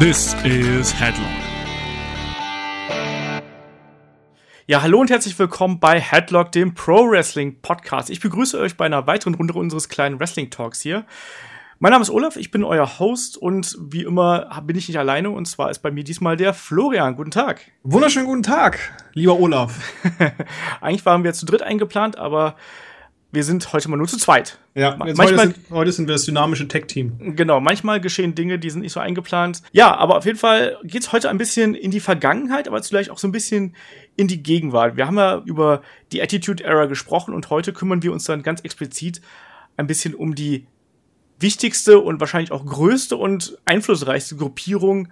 This is Headlock. Ja, hallo und herzlich willkommen bei Headlock, dem Pro-Wrestling-Podcast. Ich begrüße euch bei einer weiteren Runde unseres kleinen Wrestling-Talks hier. Mein Name ist Olaf, ich bin euer Host und wie immer bin ich nicht alleine und zwar ist bei mir diesmal der Florian. Guten Tag. Wunderschönen guten Tag, lieber Olaf. Eigentlich waren wir zu dritt eingeplant, aber wir sind heute mal nur zu zweit. Ja, heute sind wir das dynamische Tech-Team. Genau, manchmal geschehen Dinge, die sind nicht so eingeplant. Ja, aber auf jeden Fall geht's heute ein bisschen in die Vergangenheit, aber vielleicht auch so ein bisschen in die Gegenwart. Wir haben ja über die Attitude Era gesprochen und heute kümmern wir uns dann ganz explizit ein bisschen um die wichtigste und wahrscheinlich auch größte und einflussreichste Gruppierung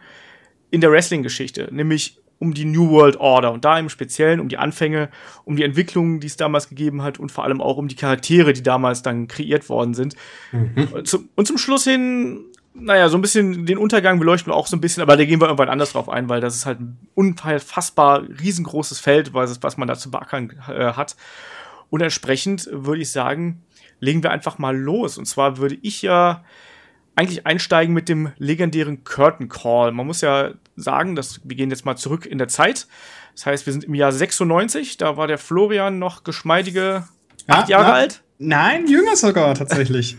in der Wrestling-Geschichte, nämlich um die New World Order und da im Speziellen um die Anfänge, um die Entwicklungen, die es damals gegeben hat und vor allem auch um die Charaktere, die damals dann kreiert worden sind. Mhm. Und zum Schluss hin, naja, so ein bisschen den Untergang beleuchten wir auch so ein bisschen, aber da gehen wir irgendwann anders drauf ein, weil das ist halt ein unfassbar riesengroßes Feld, was man da zu beackern hat. Und entsprechend würde ich sagen, legen wir einfach mal los. Und zwar würde ich ja eigentlich einsteigen mit dem legendären Curtain Call. Man muss ja sagen, dass wir gehen jetzt mal zurück in der Zeit. Das heißt, wir sind im Jahr 96. Da war der Florian noch geschmeidige 8 Jahre alt. Nein, jünger sogar tatsächlich.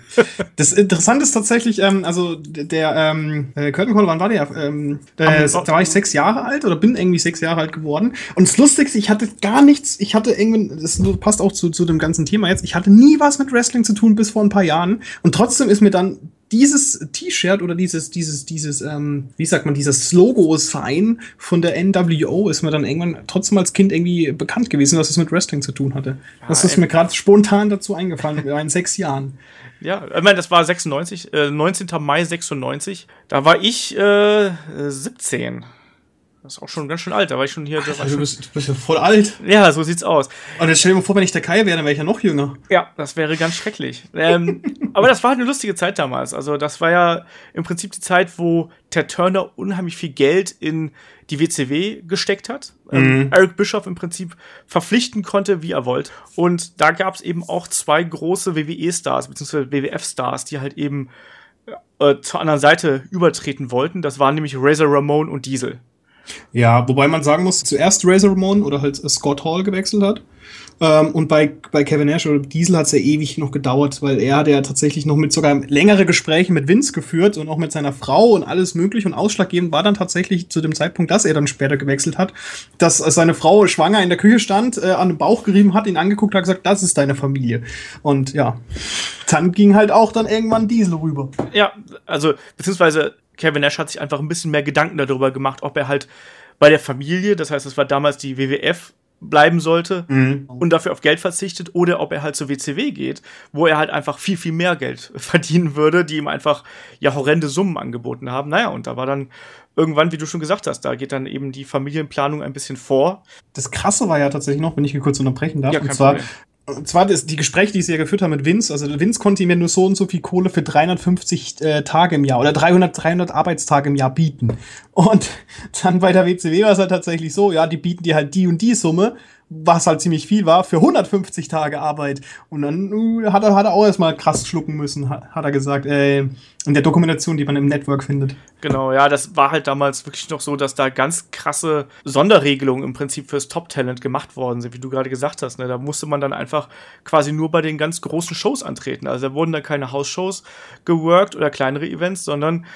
Das Interessante ist tatsächlich, also der Curtain Call, wann war der? Da war ich 6 Jahre alt oder bin irgendwie 6 Jahre alt geworden. Und das Lustigste, ich hatte gar nichts, das passt auch zu dem ganzen Thema jetzt, ich hatte nie was mit Wrestling zu tun bis vor ein paar Jahren. Und trotzdem ist mir dann dieses T-Shirt oder dieses Logos-Verein von der NWO ist mir dann irgendwann trotzdem als Kind irgendwie bekannt gewesen, dass es mit Wrestling zu tun hatte. Ja, das ist mir gerade spontan dazu eingefallen, in meinen 6 Jahren. Ja, ich meine, das war 96, 19. Mai 96. Da war ich 17. Das ist auch schon ganz schön alt, da war ich schon hier. Alter, du bist ja voll alt. Ja, so sieht's aus. Und jetzt stell dir mal vor, wenn ich der Kai wäre, dann wäre ich ja noch jünger. Ja, das wäre ganz schrecklich. Aber das war halt eine lustige Zeit damals. Also das war ja im Prinzip die Zeit, wo Ted Turner unheimlich viel Geld in die WCW gesteckt hat. Eric Bischoff im Prinzip verpflichten konnte, wie er wollte. Und da gab's eben auch 2 große WWE-Stars, beziehungsweise WWF-Stars, die halt eben zur anderen Seite übertreten wollten. Das waren nämlich Razor Ramon und Diesel. Ja, wobei man sagen muss, zuerst Razor Ramon oder halt Scott Hall gewechselt hat. Und bei Kevin Nash oder Diesel hat es ja ewig noch gedauert, weil er hat ja tatsächlich noch mit sogar längere Gespräche mit Vince geführt und auch mit seiner Frau und alles mögliche. Und ausschlaggebend war dann tatsächlich zu dem Zeitpunkt, dass er dann später gewechselt hat, dass seine Frau schwanger in der Küche stand, an den Bauch gerieben hat, ihn angeguckt hat, gesagt, das ist deine Familie. Und ja, dann ging halt auch dann irgendwann Diesel rüber. Ja, also beziehungsweise Kevin Nash hat sich einfach ein bisschen mehr Gedanken darüber gemacht, ob er halt bei der Familie, das heißt, das war damals die WWF, bleiben sollte und dafür auf Geld verzichtet oder ob er halt zur WCW geht, wo er halt einfach viel, viel mehr Geld verdienen würde, die ihm einfach ja horrende Summen angeboten haben. Naja, und da war dann irgendwann, wie du schon gesagt hast, da geht dann eben die Familienplanung ein bisschen vor. Das Krasse war ja tatsächlich noch, wenn ich hier kurz unterbrechen darf, ja, und zwar Problem. Und zwar die Gespräche, die sie ja geführt haben mit Vince, also Vince konnte ihm ja nur so und so viel Kohle für 350 Tage im Jahr oder 300 Arbeitstage im Jahr bieten. Und dann bei der WCW war es halt tatsächlich so, ja, die bieten dir halt die und die Summe, was halt ziemlich viel war, für 150 Tage Arbeit. Und dann hat er auch erstmal krass schlucken müssen, hat er gesagt, in der Dokumentation, die man im Network findet. Genau, ja, das war halt damals wirklich noch so, dass da ganz krasse Sonderregelungen im Prinzip fürs Top-Talent gemacht worden sind, wie du gerade gesagt hast, ne? Da musste man dann einfach quasi nur bei den ganz großen Shows antreten. Also da wurden dann keine House-Shows geworkt oder kleinere Events, sondern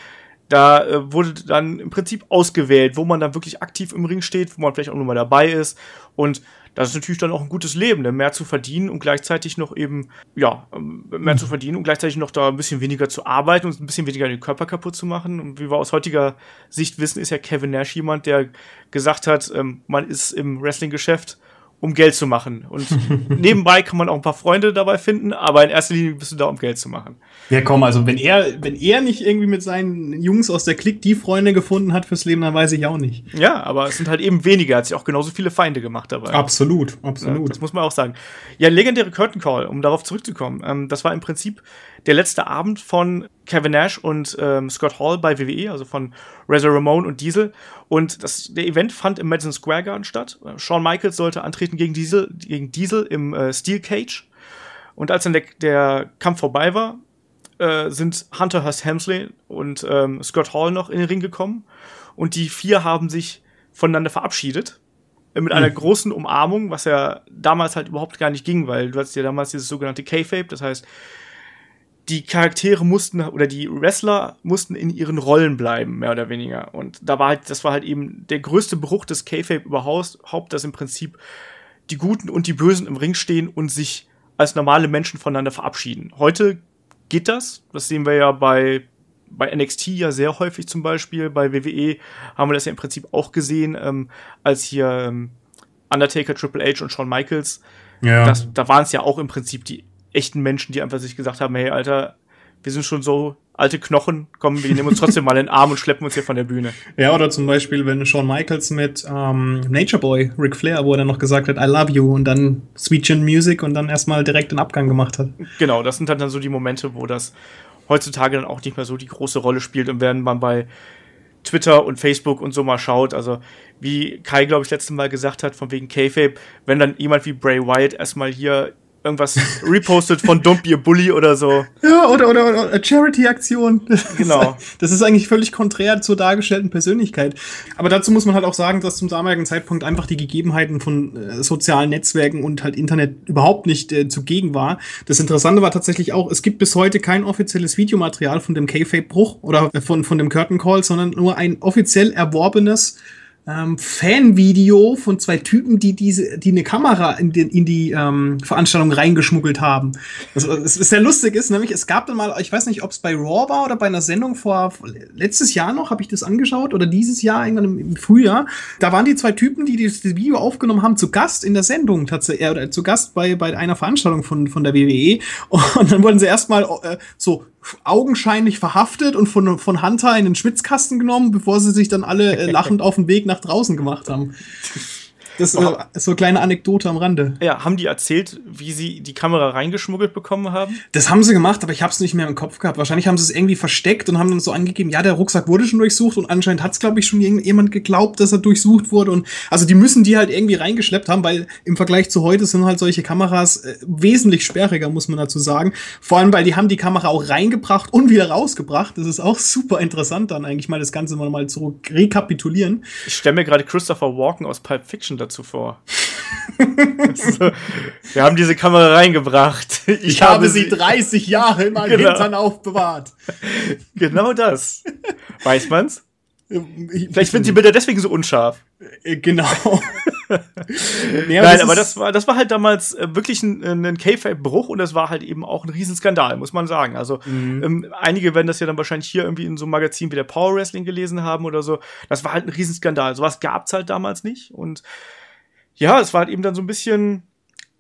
da wurde dann im Prinzip ausgewählt, wo man dann wirklich aktiv im Ring steht, wo man vielleicht auch nur mal dabei ist. Und das ist natürlich dann auch ein gutes Leben, denn mehr zu verdienen und gleichzeitig noch eben, ja, mehr zu verdienen und gleichzeitig noch da ein bisschen weniger zu arbeiten und ein bisschen weniger den Körper kaputt zu machen. Und wie wir aus heutiger Sicht wissen, ist ja Kevin Nash jemand, der gesagt hat, man ist im Wrestling-Geschäft, um Geld zu machen. Und nebenbei kann man auch ein paar Freunde dabei finden, aber in erster Linie bist du da, um Geld zu machen. Ja, komm, also wenn er nicht irgendwie mit seinen Jungs aus der Clique die Freunde gefunden hat fürs Leben, dann weiß ich auch nicht. Ja, aber es sind halt eben weniger. Er hat sich auch genauso viele Feinde gemacht dabei. Absolut, absolut. Ja, das muss man auch sagen. Ja, legendäre Curtain Call, um darauf zurückzukommen. Das war im Prinzip der letzte Abend von Kevin Nash und Scott Hall bei WWE, also von Razor Ramon und Diesel. Und der Event fand im Madison Square Garden statt. Shawn Michaels sollte antreten gegen Diesel im Steel Cage. Und als dann der Kampf vorbei war, sind Hunter Hearst Helmsley und Scott Hall noch in den Ring gekommen. Und die vier haben sich voneinander verabschiedet. Mit einer großen Umarmung, was ja damals halt überhaupt gar nicht ging, weil du hattest ja damals dieses sogenannte Kayfabe, das heißt, die Charaktere mussten, oder die Wrestler mussten in ihren Rollen bleiben, mehr oder weniger. Und da war halt, das war halt eben der größte Bruch des Kayfabe überhaupt, dass im Prinzip die Guten und die Bösen im Ring stehen und sich als normale Menschen voneinander verabschieden. Heute geht das, das sehen wir ja bei NXT ja sehr häufig zum Beispiel, bei WWE haben wir das ja im Prinzip auch gesehen, als hier Undertaker, Triple H und Shawn Michaels, ja. Da waren es ja auch im Prinzip die echten Menschen, die einfach sich gesagt haben, hey Alter, wir sind schon so alte Knochen, komm, wir nehmen uns trotzdem mal in den Arm und schleppen uns hier von der Bühne. Ja, oder zum Beispiel, wenn Shawn Michaels mit Nature Boy, Ric Flair, wo er dann noch gesagt hat, I love you und dann Sweet Chin Music und dann erstmal direkt den Abgang gemacht hat. Genau, das sind dann so die Momente, wo das heutzutage dann auch nicht mehr so die große Rolle spielt. Und wenn man bei Twitter und Facebook und so mal schaut, also wie Kai, glaube ich, letztes Mal gesagt hat, von wegen Kayfabe, wenn dann jemand wie Bray Wyatt erstmal hier irgendwas repostet von Don't Be a Bully oder so. Ja, oder Charity-Aktion. Genau. Das ist eigentlich völlig konträr zur dargestellten Persönlichkeit. Aber dazu muss man halt auch sagen, dass zum damaligen Zeitpunkt einfach die Gegebenheiten von sozialen Netzwerken und halt Internet überhaupt nicht zugegen war. Das Interessante war tatsächlich auch, es gibt bis heute kein offizielles Videomaterial von dem Kayfabe-Bruch oder von dem Curtain Call, sondern nur ein offiziell erworbenes Fanvideo von zwei Typen, die eine Kamera in die Veranstaltung reingeschmuggelt haben. Also, es ist sehr lustig, ist nämlich, es gab dann mal, ich weiß nicht, ob es bei Raw war oder bei einer Sendung letztes Jahr noch, habe ich das angeschaut, oder dieses Jahr, irgendwann im Frühjahr, da waren die zwei Typen, die das Video aufgenommen haben, zu Gast in der Sendung tatsächlich, oder zu Gast bei einer Veranstaltung von der WWE, und dann wurden sie erstmal so augenscheinlich verhaftet und von Hunter in den Schwitzkasten genommen, bevor sie sich dann alle lachend auf den Weg nach draußen gemacht haben. Das ist so eine kleine Anekdote am Rande. Ja, haben die erzählt, wie sie die Kamera reingeschmuggelt bekommen haben? Das haben sie gemacht, aber ich habe es nicht mehr im Kopf gehabt. Wahrscheinlich haben sie es irgendwie versteckt und haben dann so angegeben, ja, der Rucksack wurde schon durchsucht, und anscheinend hat es, glaube ich, schon jemand geglaubt, dass er durchsucht wurde. Und also die müssen die halt irgendwie reingeschleppt haben, weil im Vergleich zu heute sind halt solche Kameras wesentlich sperriger, muss man dazu sagen. Vor allem, weil die haben die Kamera auch reingebracht und wieder rausgebracht. Das ist auch super interessant dann eigentlich mal, das Ganze mal so rekapitulieren. Ich stelle mir gerade Christopher Walken aus Pulp Fiction dazu vor. So, wir haben diese Kamera reingebracht. Ich habe sie 30 Jahre in meinem Hintern aufbewahrt. Genau das. Weiß man's? Vielleicht sind die Bilder deswegen so unscharf. Genau. Nee, aber das war halt damals wirklich ein Kayfabe-Bruch, und das war halt eben auch ein Riesenskandal, muss man sagen. Also einige werden das ja dann wahrscheinlich hier irgendwie in so einem Magazin wie der Power Wrestling gelesen haben oder so. Das war halt ein Riesenskandal. Sowas gab's halt damals nicht. Und ja, es war halt eben dann so ein bisschen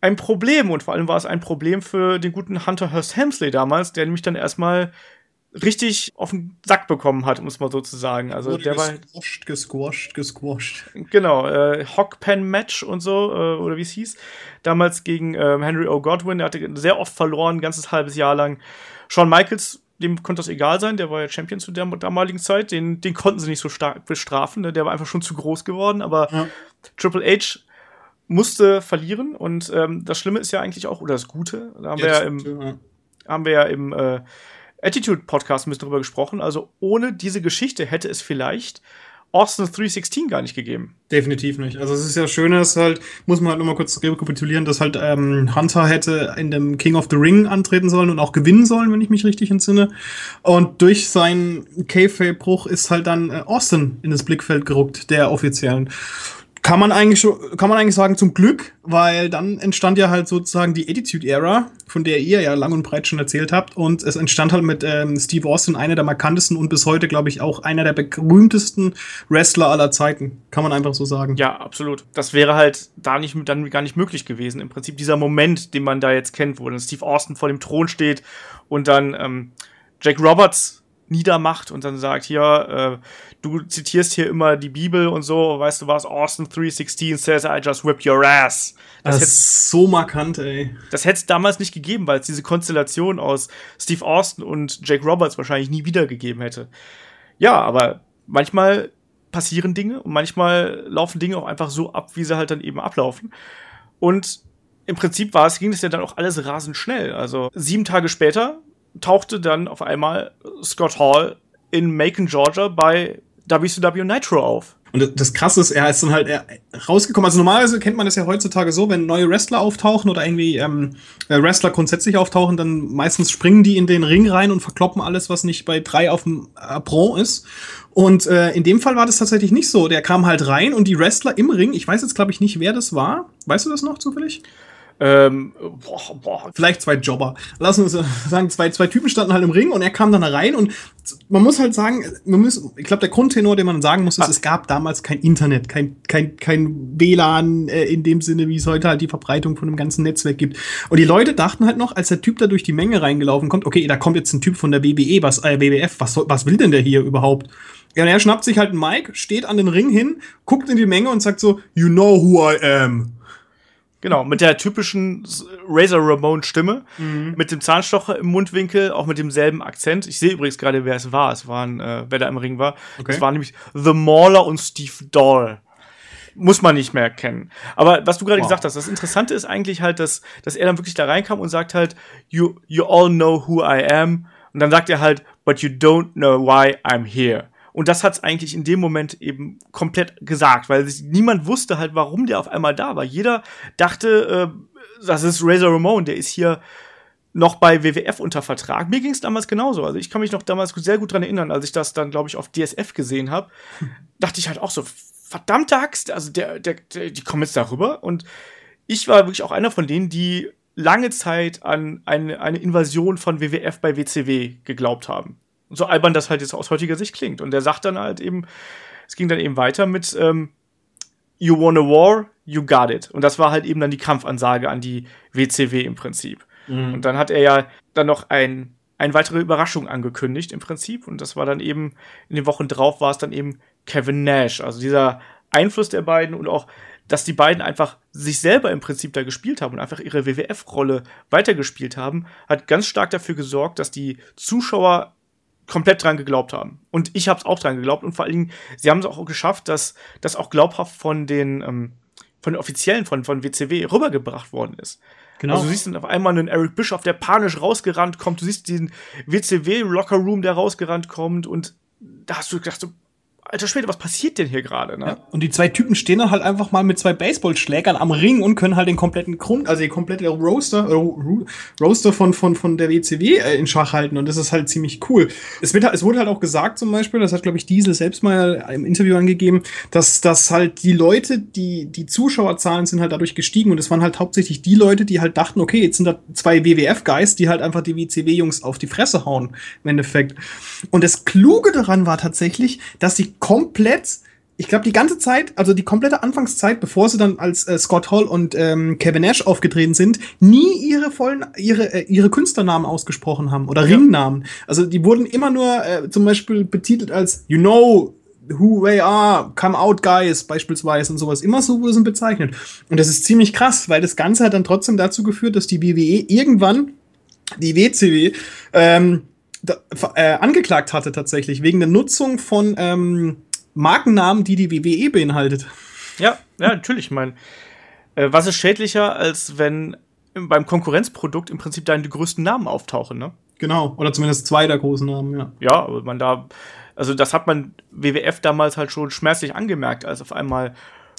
ein Problem. Und vor allem war es ein Problem für den guten Hunter Hearst Helmsley damals, der nämlich dann erstmal richtig auf den Sack bekommen hat, muss man so zu sagen. Also der war gesquasht. Genau, Hogpen-Match und so, oder wie es hieß, damals gegen Henry O. Godwin, der hatte sehr oft verloren, ein ganzes halbes Jahr lang. Shawn Michaels, dem konnte das egal sein, der war ja Champion zu der damaligen Zeit, den konnten sie nicht so stark bestrafen, ne? Der war einfach schon zu groß geworden, aber ja. Triple H musste verlieren, und das Schlimme ist ja eigentlich auch, oder das Gute, da haben wir ja im Attitude-Podcast ein bisschen drüber gesprochen. Also ohne diese Geschichte hätte es vielleicht Austin 316 gar nicht gegeben. Definitiv nicht. Also es ist ja schön, dass halt, muss man halt nochmal kurz rekapitulieren, dass halt Hunter hätte in dem King of the Ring antreten sollen und auch gewinnen sollen, wenn ich mich richtig entsinne. Und durch seinen Kayfabe-Bruch ist halt dann Austin in das Blickfeld gerückt, der offiziellen. Kann man eigentlich sagen, zum Glück, weil dann entstand ja halt sozusagen die Attitude Era, von der ihr ja lang und breit schon erzählt habt, und es entstand halt mit Steve Austin einer der markantesten und bis heute, glaube ich, auch einer der berühmtesten Wrestler aller Zeiten. Kann man einfach so sagen. Ja, absolut. Das wäre halt dann gar nicht möglich gewesen. Im Prinzip dieser Moment, den man da jetzt kennt, wo dann Steve Austin vor dem Thron steht und dann Jack Roberts niedermacht und dann sagt, hier, du zitierst hier immer die Bibel und so, weißt du was, Austin 316 says I just whipped your ass. Das ist so markant, ey. Das hätte es damals nicht gegeben, weil es diese Konstellation aus Steve Austin und Jake Roberts wahrscheinlich nie wieder gegeben hätte. Ja, aber manchmal passieren Dinge und manchmal laufen Dinge auch einfach so ab, wie sie halt dann eben ablaufen. Und im Prinzip ging es ja dann auch alles rasend schnell. Also 7 Tage später tauchte dann auf einmal Scott Hall in Macon, Georgia bei WCW Nitro auf. Und das Krasse ist, er ist dann halt rausgekommen. Also normalerweise kennt man das ja heutzutage so, wenn neue Wrestler auftauchen oder irgendwie Wrestler grundsätzlich auftauchen, dann meistens springen die in den Ring rein und verkloppen alles, was nicht bei 3 auf dem Apron ist. Und in dem Fall war das tatsächlich nicht so. Der kam halt rein und die Wrestler im Ring, ich weiß jetzt, glaube ich, nicht, wer das war. Weißt du das noch zufällig? Vielleicht 2 Jobber. Lass uns sagen, 2 Typen standen halt im Ring und er kam dann da rein und man muss halt sagen, ich glaube, der Grundtenor, den man sagen muss, ist, es gab damals kein Internet, kein WLAN in dem Sinne, wie es heute halt die Verbreitung von dem ganzen Netzwerk gibt. Und die Leute dachten halt noch, als der Typ da durch die Menge reingelaufen kommt, okay, da kommt jetzt ein Typ von der WWF, was will denn der hier überhaupt? Ja, und er schnappt sich halt einen Mic, steht an den Ring hin, guckt in die Menge und sagt so, you know who I am. Genau, mit der typischen Razor Ramon Stimme, mit dem Zahnstocher im Mundwinkel, auch mit demselben Akzent. Ich sehe übrigens gerade, wer es war. Es waren, wer da im Ring war. Okay. Es waren nämlich The Mauler und Steve Doll. Muss man nicht mehr kennen. Aber was du gerade gesagt hast, das Interessante ist eigentlich halt, dass er dann wirklich da reinkam und sagt halt, you all know who I am. Und dann sagt er halt, but you don't know why I'm here. Und das hat's eigentlich in dem Moment eben komplett gesagt, weil niemand wusste halt, warum der auf einmal da war. Jeder dachte, das ist Razor Ramon, der ist hier noch bei WWF unter Vertrag. Mir ging's damals genauso. Also ich kann mich noch damals sehr gut dran erinnern, als ich das dann, glaube ich, auf DSF gesehen habe, dachte ich halt auch so, verdammte Axt, also die kommen jetzt darüber. Und ich war wirklich auch einer von denen, die lange Zeit an eine Invasion von WWF bei WCW geglaubt haben. So albern das halt jetzt aus heutiger Sicht klingt. Und er sagt dann halt eben, es ging dann eben weiter mit You want a war, you got it. Und das war halt eben dann die Kampfansage an die WCW im Prinzip. Mhm. Und dann hat er ja dann noch eine weitere Überraschung angekündigt im Prinzip. Und das war dann eben, in den Wochen drauf war es dann eben Kevin Nash. Also dieser Einfluss der beiden und auch, dass die beiden einfach sich selber im Prinzip da gespielt haben und einfach ihre WWF-Rolle weitergespielt haben, hat ganz stark dafür gesorgt, dass die Zuschauer komplett dran geglaubt haben. Und ich hab's auch dran geglaubt. Und vor allen Dingen, sie haben es auch geschafft, dass das auch glaubhaft von den Offiziellen von WCW rübergebracht worden ist. Genau. Also du siehst dann auf einmal einen Eric Bischoff, der panisch rausgerannt kommt. Du siehst diesen WCW-Locker-Room, der rausgerannt kommt. Und da hast du gedacht, so, alter Schwede, was passiert denn hier gerade? Ne? Ja, und die 2 Typen stehen dann halt einfach mal mit 2 Baseballschlägern am Ring und können halt den kompletten Grund, also die komplette Roaster von der WCW in Schach halten. Und das ist halt ziemlich cool. Es wurde halt auch gesagt zum Beispiel, das hat, glaube ich, Diesel selbst mal im Interview angegeben, dass halt die Leute, die Zuschauerzahlen sind halt dadurch gestiegen. Und es waren halt hauptsächlich die Leute, die halt dachten, okay, jetzt sind da 2 WWF-Guys, die halt einfach die WCW-Jungs auf die Fresse hauen, im Endeffekt. Und das Kluge daran war tatsächlich, dass die komplett, ich glaube, die ganze Zeit, also die komplette Anfangszeit, bevor sie dann als Scott Hall und Kevin Nash aufgetreten sind, nie ihre Künstlernamen ausgesprochen haben oder Ringnamen. Also die wurden immer nur zum Beispiel betitelt als You know who they are, come out guys beispielsweise und sowas. Immer so wurde sie bezeichnet. Und das ist ziemlich krass, weil das Ganze hat dann trotzdem dazu geführt, dass die WWE irgendwann die WCW angeklagt hatte tatsächlich, wegen der Nutzung von Markennamen, die die WWE beinhaltet. Ja, natürlich. Ich meine, was ist schädlicher, als wenn beim Konkurrenzprodukt im Prinzip deine größten Namen auftauchen, ne? Genau, oder zumindest 2 der großen Namen, ja. Ja, aber das hat man WWF damals halt schon schmerzlich angemerkt, als auf einmal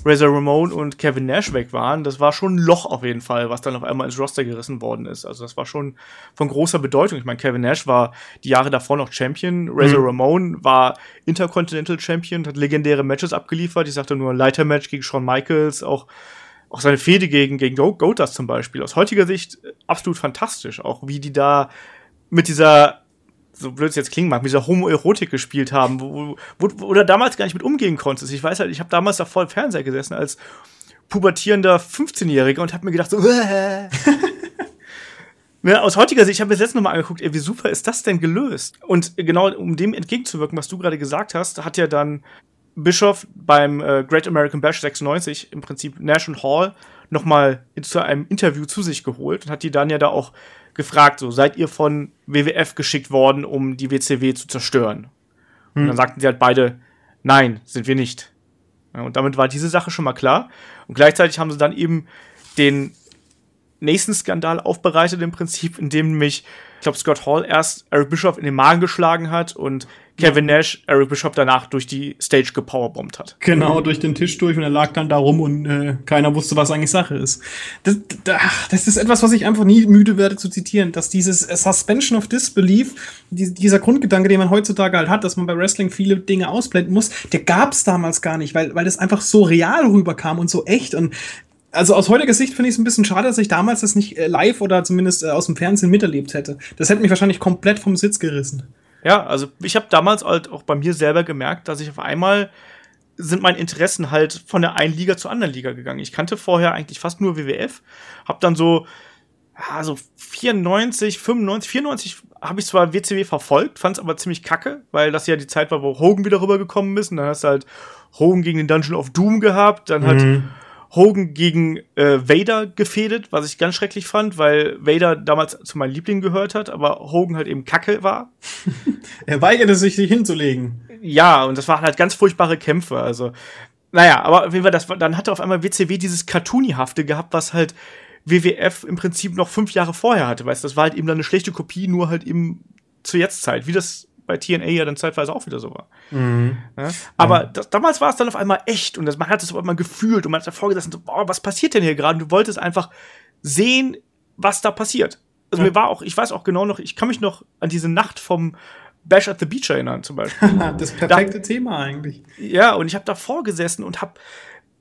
Razor Ramon und Kevin Nash weg waren. Das war schon ein Loch auf jeden Fall, was dann auf einmal ins Roster gerissen worden ist. Also das war schon von großer Bedeutung. Ich meine, Kevin Nash war die Jahre davor noch Champion. Razor Ramon war Intercontinental Champion, hat legendäre Matches abgeliefert. Ich sagte nur ein Leiter-Match gegen Shawn Michaels, auch seine Fehde gegen Goldust zum Beispiel. Aus heutiger Sicht absolut fantastisch. Auch wie die da mit dieser, so blöd es jetzt klingen mag, mit dieser Homoerotik gespielt haben, wo du damals gar nicht mit umgehen konntest. Ich weiß halt, ich habe damals da voll im Fernseher gesessen als pubertierender 15-Jähriger und habe mir gedacht so, ja, aus heutiger Sicht, ich habe mir das letzte Mal angeguckt, wie super ist das denn gelöst? Und genau, um dem entgegenzuwirken, was du gerade gesagt hast, hat ja dann Bischoff beim Great American Bash 96 im Prinzip Nash und Hall nochmal zu einem Interview zu sich geholt und hat die dann ja da auch gefragt, so, seid ihr von WWF geschickt worden, um die WCW zu zerstören? Und dann sagten sie halt beide, nein, sind wir nicht. Ja, und damit war diese Sache schon mal klar. Und gleichzeitig haben sie dann eben den nächsten Skandal aufbereitet im Prinzip, in dem mich, ich glaube, Scott Hall erst Eric Bischoff in den Magen geschlagen hat und Kevin Nash Eric Bischoff danach durch die Stage gepowerbombt hat. Genau, durch den Tisch durch und er lag dann da rum und keiner wusste, was eigentlich Sache ist. Das ist etwas, was ich einfach nie müde werde zu zitieren, dass dieses Suspension of Disbelief, dieser Grundgedanke, den man heutzutage halt hat, dass man bei Wrestling viele Dinge ausblenden muss, der gab es damals gar nicht, weil das einfach so real rüberkam und so echt. Und also aus heutiger Sicht finde ich es ein bisschen schade, dass ich damals das nicht live oder zumindest aus dem Fernsehen miterlebt hätte. Das hätte mich wahrscheinlich komplett vom Sitz gerissen. Ja, also ich habe damals halt auch bei mir selber gemerkt, dass ich auf einmal sind meine Interessen halt von der einen Liga zur anderen Liga gegangen. Ich kannte vorher eigentlich fast nur WWF, habe dann so 94 habe ich zwar WCW verfolgt, fand es aber ziemlich kacke, weil das ja die Zeit war, wo Hogan wieder rübergekommen ist und dann hast du halt Hogan gegen den Dungeon of Doom gehabt, dann hat Hogan gegen Vader gefädet, was ich ganz schrecklich fand, weil Vader damals zu meinen Lieblingen gehört hat, aber Hogan halt eben Kacke war. Er weigerte sich hinzulegen. Ja, und das waren halt ganz furchtbare Kämpfe, also naja, aber dann hatte auf einmal WCW dieses Cartoony-Hafte gehabt, was halt WWF im Prinzip noch 5 Jahre vorher hatte, weißt du, das war halt eben dann eine schlechte Kopie, nur halt eben zur Jetztzeit, wie das bei TNA ja dann zeitweise auch wieder so war. Mhm. Ja? Aber damals war es dann auf einmal echt und man hat es auf einmal gefühlt und man hat davor gesessen, so, boah, was passiert denn hier gerade? Und du wolltest einfach sehen, was da passiert. Also mir war auch, ich weiß auch genau noch, ich kann mich noch an diese Nacht vom Bash at the Beach erinnern zum Beispiel. Das perfekte Thema eigentlich. Ja, und ich habe davor gesessen und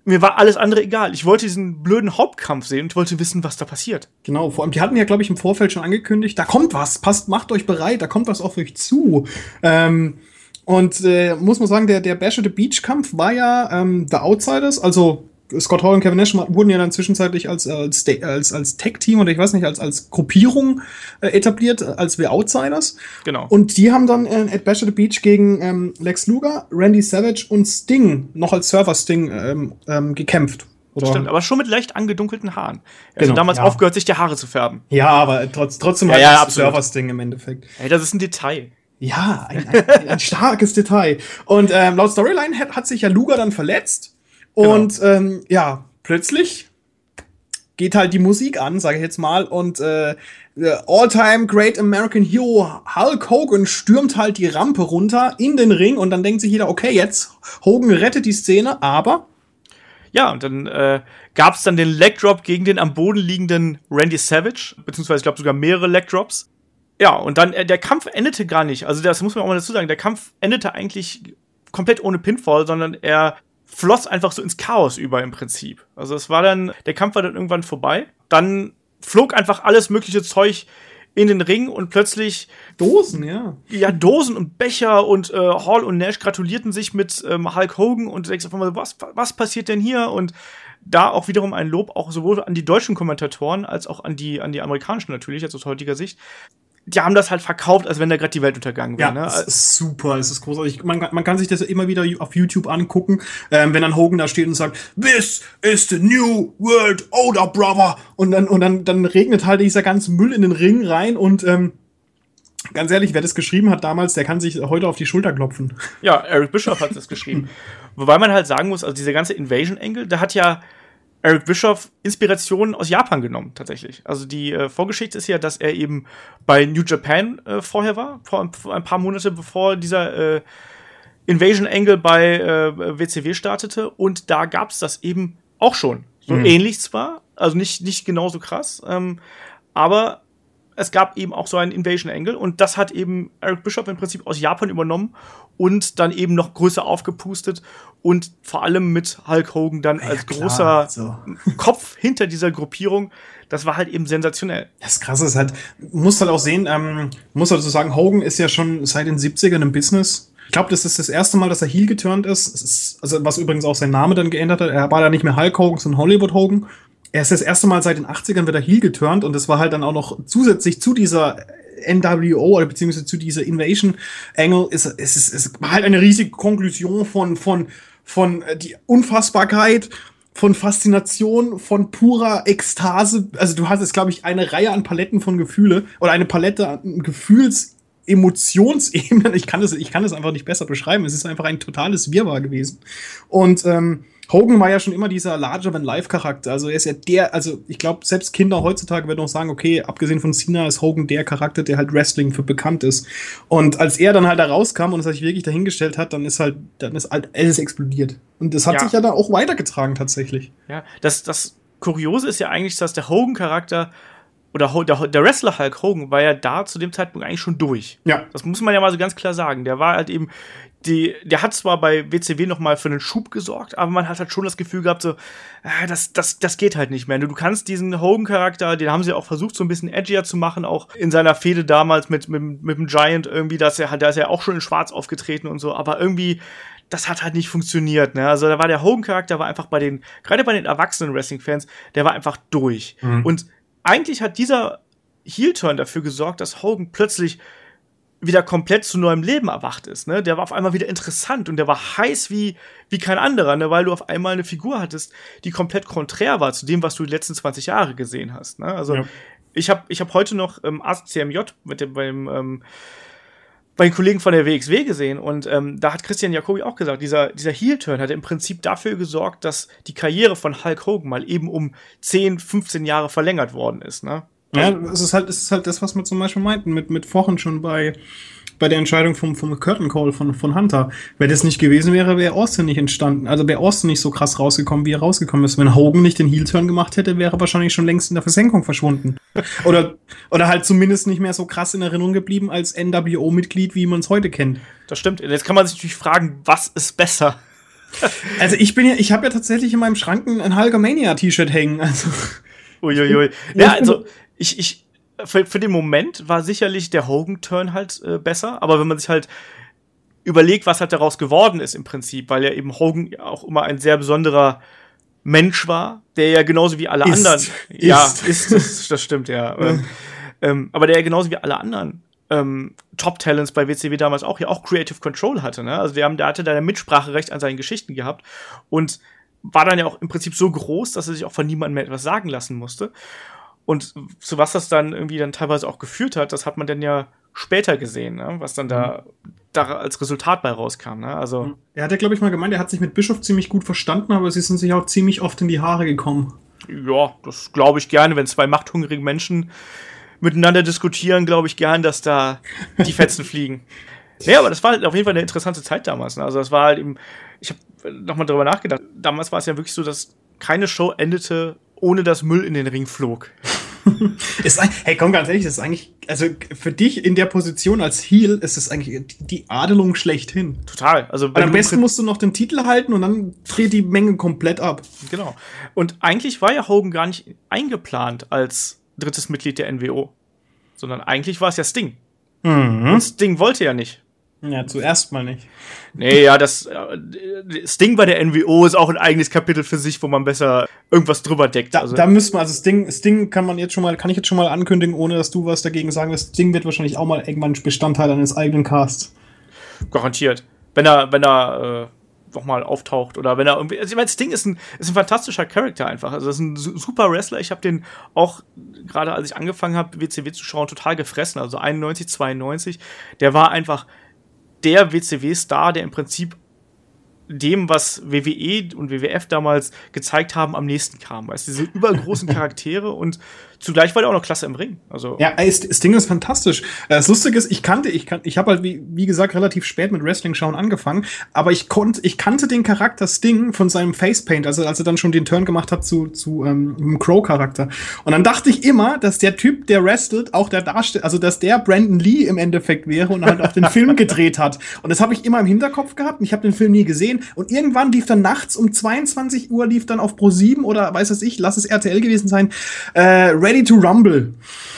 mir war alles andere egal. Ich wollte diesen blöden Hauptkampf sehen und ich wollte wissen, was da passiert. Genau, vor allem, die hatten ja, glaube ich, im Vorfeld schon angekündigt, da kommt was, passt, macht euch bereit, da kommt was auf euch zu. Muss man sagen, der Bash at the Beach-Kampf war ja The Outsiders, also Scott Hall und Kevin Nash wurden ja dann zwischenzeitlich als Tag-Team oder ich weiß nicht, als Gruppierung etabliert, als The Outsiders. Genau. Und die haben dann at Bash at the Beach gegen Lex Luger, Randy Savage und Sting, noch als Surfer-Sting, gekämpft. Oder? Stimmt, aber schon mit leicht angedunkelten Haaren. Er hat damals aufgehört, sich die Haare zu färben. Ja, aber trotzdem war das Surfer-Sting im Endeffekt. Ey, das ist ein Detail. Ja, ein starkes Detail. Und laut Storyline hat sich ja Luger dann verletzt. Und plötzlich geht halt die Musik an, sage ich jetzt mal, und All-Time Great American Hero Hulk Hogan stürmt halt die Rampe runter in den Ring und dann denkt sich jeder, okay, jetzt Hogan rettet die Szene, aber ja, und dann gab's dann den Leg Drop gegen den am Boden liegenden Randy Savage, beziehungsweise ich glaube sogar mehrere Leg Drops. Ja, und dann der Kampf endete gar nicht, also das muss man auch mal dazu sagen, der Kampf endete eigentlich komplett ohne Pinfall, sondern er floss einfach so ins Chaos über im Prinzip. Also es war dann, der Kampf war dann irgendwann vorbei. Dann flog einfach alles mögliche Zeug in den Ring und plötzlich Dosen, ja. Ja, Dosen und Becher und Hall und Nash gratulierten sich mit Hulk Hogan und du denkst einfach mal, was passiert denn hier? Und da auch wiederum ein Lob auch sowohl an die deutschen Kommentatoren als auch an die amerikanischen natürlich, jetzt aus heutiger Sicht. Die haben das halt verkauft, als wenn da gerade die Welt untergangen wäre. Ja, ne? Es ist super, es ist großartig. Man kann sich das immer wieder auf YouTube angucken, wenn dann Hogan da steht und sagt, "This is the new world order, brother." Und dann regnet halt dieser ganze Müll in den Ring rein und ganz ehrlich, wer das geschrieben hat damals, der kann sich heute auf die Schulter klopfen. Ja, Eric Bischoff hat das geschrieben. Wobei man halt sagen muss, also dieser ganze Invasion-Angle, da hat ja Eric Bischoff Inspirationen aus Japan genommen, tatsächlich. Also die Vorgeschichte ist ja, dass er eben bei New Japan vorher war, ein paar Monate bevor dieser Invasion Angle bei WCW startete. Und da gab's das eben auch schon. So ähnlich zwar, also nicht genauso krass, aber es gab eben auch so einen Invasion Angle. Und das hat eben Eric Bischoff im Prinzip aus Japan übernommen und dann eben noch größer aufgepustet und vor allem mit Hulk Hogan dann als großer Kopf hinter dieser Gruppierung. Das war halt eben sensationell. Das Krasse ist halt, musst halt auch sehen, muss halt so sagen, Hogan ist ja schon seit den 70ern im Business. Ich glaube, das ist das erste Mal, dass er heel geturnt ist. Also was übrigens auch sein Name dann geändert hat. Er war da nicht mehr Hulk Hogan, sondern Hollywood Hogan. Er ist das erste Mal seit den 80ern wieder heel geturnt und das war halt dann auch noch zusätzlich zu dieser NWO oder beziehungsweise zu dieser Invasion Angle ist halt eine riesige Konklusion von die Unfassbarkeit, von Faszination, von purer Ekstase. Also du hast jetzt, glaube ich, eine Reihe an Paletten von Gefühle oder eine Palette an Gefühls-Emotionsebenen. Ich kann das einfach nicht besser beschreiben. Es ist einfach ein totales Wirrwarr gewesen. Und Hogan war ja schon immer dieser Larger-than-Life-Charakter. Also er ist ja der, also ich glaube, selbst Kinder heutzutage werden auch sagen, okay, abgesehen von Cena ist Hogan der Charakter, der halt Wrestling für bekannt ist. Und als er dann halt da rauskam und es sich wirklich dahingestellt hat, dann ist halt alles explodiert. Und das hat sich ja da auch weitergetragen tatsächlich. Ja, das Kuriose ist ja eigentlich, dass der Hogan-Charakter oder der Wrestler Hulk Hogan war ja da zu dem Zeitpunkt eigentlich schon durch. Ja. Das muss man ja mal so ganz klar sagen. Der war halt eben, der hat zwar bei WCW nochmal für einen Schub gesorgt, aber man hat halt schon das Gefühl gehabt, so, das geht halt nicht mehr. Du kannst diesen Hogan-Charakter, den haben sie auch versucht, so ein bisschen edgier zu machen, auch in seiner Fehde damals mit dem Giant irgendwie, da ist er auch schon in Schwarz aufgetreten und so, aber irgendwie, das hat halt nicht funktioniert, ne? Also da war der Hogan-Charakter, war einfach gerade bei den erwachsenen Wrestling-Fans, der war einfach durch. Mhm. Und eigentlich hat dieser Heel-Turn dafür gesorgt, dass Hogan plötzlich wieder komplett zu neuem Leben erwacht ist, ne? Der war auf einmal wieder interessant und der war heiß wie kein anderer, ne? Weil du auf einmal eine Figur hattest, die komplett konträr war zu dem, was du die letzten 20 Jahre gesehen hast, ne? Also ja. Ich hab heute noch AskCMJ bei den Kollegen von der WXW gesehen und da hat Christian Jacobi auch gesagt, dieser Heel-Turn hat im Prinzip dafür gesorgt, dass die Karriere von Hulk Hogan mal eben um 10, 15 Jahre verlängert worden ist, ne? Ja, es ist halt das, was wir zum Beispiel meinten, mit vorhin schon bei der Entscheidung vom Curtain Call von Hunter. Wenn das nicht gewesen wäre, wäre Austin nicht entstanden. Also wäre Austin nicht so krass rausgekommen, wie er rausgekommen ist. Wenn Hogan nicht den Heel-Turn gemacht hätte, wäre er wahrscheinlich schon längst in der Versenkung verschwunden. Oder halt zumindest nicht mehr so krass in Erinnerung geblieben als NWO-Mitglied, wie man es heute kennt. Das stimmt. Jetzt kann man sich natürlich fragen, was ist besser? Also ich habe ja tatsächlich in meinem Schrank ein Hulkamania-T-Shirt hängen. Also uiuiui. Ja, also ich für den Moment war sicherlich der Hogan-Turn halt besser, aber wenn man sich halt überlegt, was halt daraus geworden ist im Prinzip, weil ja eben Hogan auch immer ein sehr besonderer Mensch war, der ja genauso wie alle anderen das stimmt, ja. Aber der ja genauso wie alle anderen Top-Talents bei WCW damals auch Creative Control hatte, ne? Also der hatte da ein Mitspracherecht an seinen Geschichten gehabt und war dann ja auch im Prinzip so groß, dass er sich auch von niemandem mehr etwas sagen lassen musste. Und zu was das dann irgendwie dann teilweise auch geführt hat, das hat man dann ja später gesehen, ne? Was dann da als Resultat bei rauskam, ne? Also er hat ja, glaube ich, mal gemeint, er hat sich mit Bischof ziemlich gut verstanden, aber sie sind sich auch ziemlich oft in die Haare gekommen. Ja, das glaube ich gerne, wenn zwei machthungrige Menschen miteinander diskutieren, glaube ich gern, dass da die Fetzen fliegen. Ja, aber das war halt auf jeden Fall eine interessante Zeit damals, ne? Also das war halt eben, ich habe nochmal drüber nachgedacht, damals war es ja wirklich so, dass keine Show endete, ohne dass Müll in den Ring flog. Hey, komm, ganz ehrlich, das ist eigentlich, also für dich in der Position als Heel ist das eigentlich die Adelung schlechthin. Total. Also am besten musst du noch den Titel halten und dann dreht die Menge komplett ab. Genau. Und eigentlich war ja Hogan gar nicht eingeplant als drittes Mitglied der NWO, sondern eigentlich war es ja Sting. Mhm. Und Sting wollte ja nicht. Ja, zuerst mal nicht. Nee, ja, Sting bei der NWO ist auch ein eigenes Kapitel für sich, wo man besser irgendwas drüber deckt. Da müssen wir, also Sting kann ich jetzt schon mal ankündigen, ohne dass du was dagegen sagen wirst. Sting wird wahrscheinlich auch mal irgendwann Bestandteil eines eigenen Casts. Garantiert. Wenn er nochmal auftaucht oder wenn er irgendwie, also ich meine, Sting ist ein fantastischer Charakter einfach. Also das ist ein super Wrestler. Ich habe den auch, gerade als ich angefangen habe, WCW zu schauen, total gefressen. Also 91, 92, der war einfach der WCW-Star, der im Prinzip dem, was WWE und WWF damals gezeigt haben, am nächsten kam. Weißt du, diese übergroßen Charaktere und zugleich war der auch noch klasse im Ring. Also ja, das Ding ist fantastisch. Das Lustige ist, ich habe halt, wie gesagt, relativ spät mit Wrestling-Schauen angefangen, aber ich kannte den Charakter Sting von seinem Facepaint, also als er dann schon den Turn gemacht hat zu dem Crow-Charakter. Und dann dachte ich immer, dass der Typ, der wrestelt, auch der Darsteller, also dass der Brandon Lee im Endeffekt wäre und halt auch den Film gedreht hat. Und das habe ich immer im Hinterkopf gehabt und ich habe den Film nie gesehen. Und irgendwann lief dann nachts um 22 Uhr lief dann auf Pro7 oder weiß was ich, lass es RTL gewesen sein, Ready to Rumble.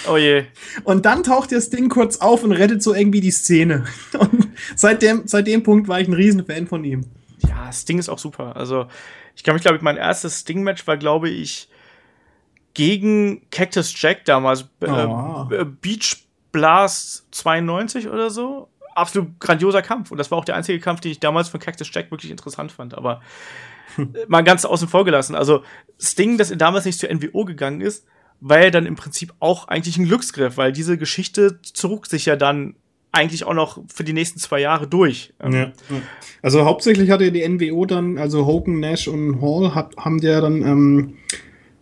Oh je. Und dann taucht das Ding kurz auf und rettet so irgendwie die Szene. Und seit dem Punkt war ich ein Riesenfan von ihm. Ja, das Ding ist auch super. Also ich kann mich, glaube ich, mein erstes Sting-Match war, glaube ich, gegen Cactus Jack damals. Beach Blast 92 oder so. Absolut grandioser Kampf. Und das war auch der einzige Kampf, den ich damals von Cactus Jack wirklich interessant fand. Aber mal ganz außen vor gelassen. Also Sting, dass er damals nicht zur NWO gegangen ist, war ja dann im Prinzip auch eigentlich ein Glücksgriff, weil diese Geschichte zog sich ja dann eigentlich auch noch für die nächsten 2 Jahre durch. Ja. Also hauptsächlich hatte die NWO dann, also Hogan, Nash und Hall haben ja dann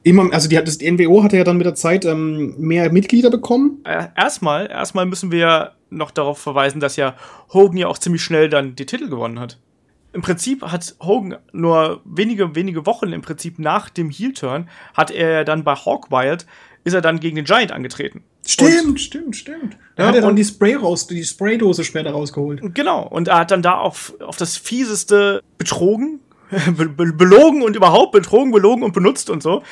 immer, also die NWO hatte ja dann mit der Zeit mehr Mitglieder bekommen. Erstmal müssen wir ja noch darauf verweisen, dass ja Hogan ja auch ziemlich schnell dann die Titel gewonnen hat. Im Prinzip hat Hogan nur wenige Wochen im Prinzip nach dem Heel-Turn hat er dann bei Hog Wild ist er dann gegen den Giant angetreten. Stimmt. Da hat er dann die Spraydose später rausgeholt. Genau, und er hat dann da auf das Fieseste belogen, benutzt und so.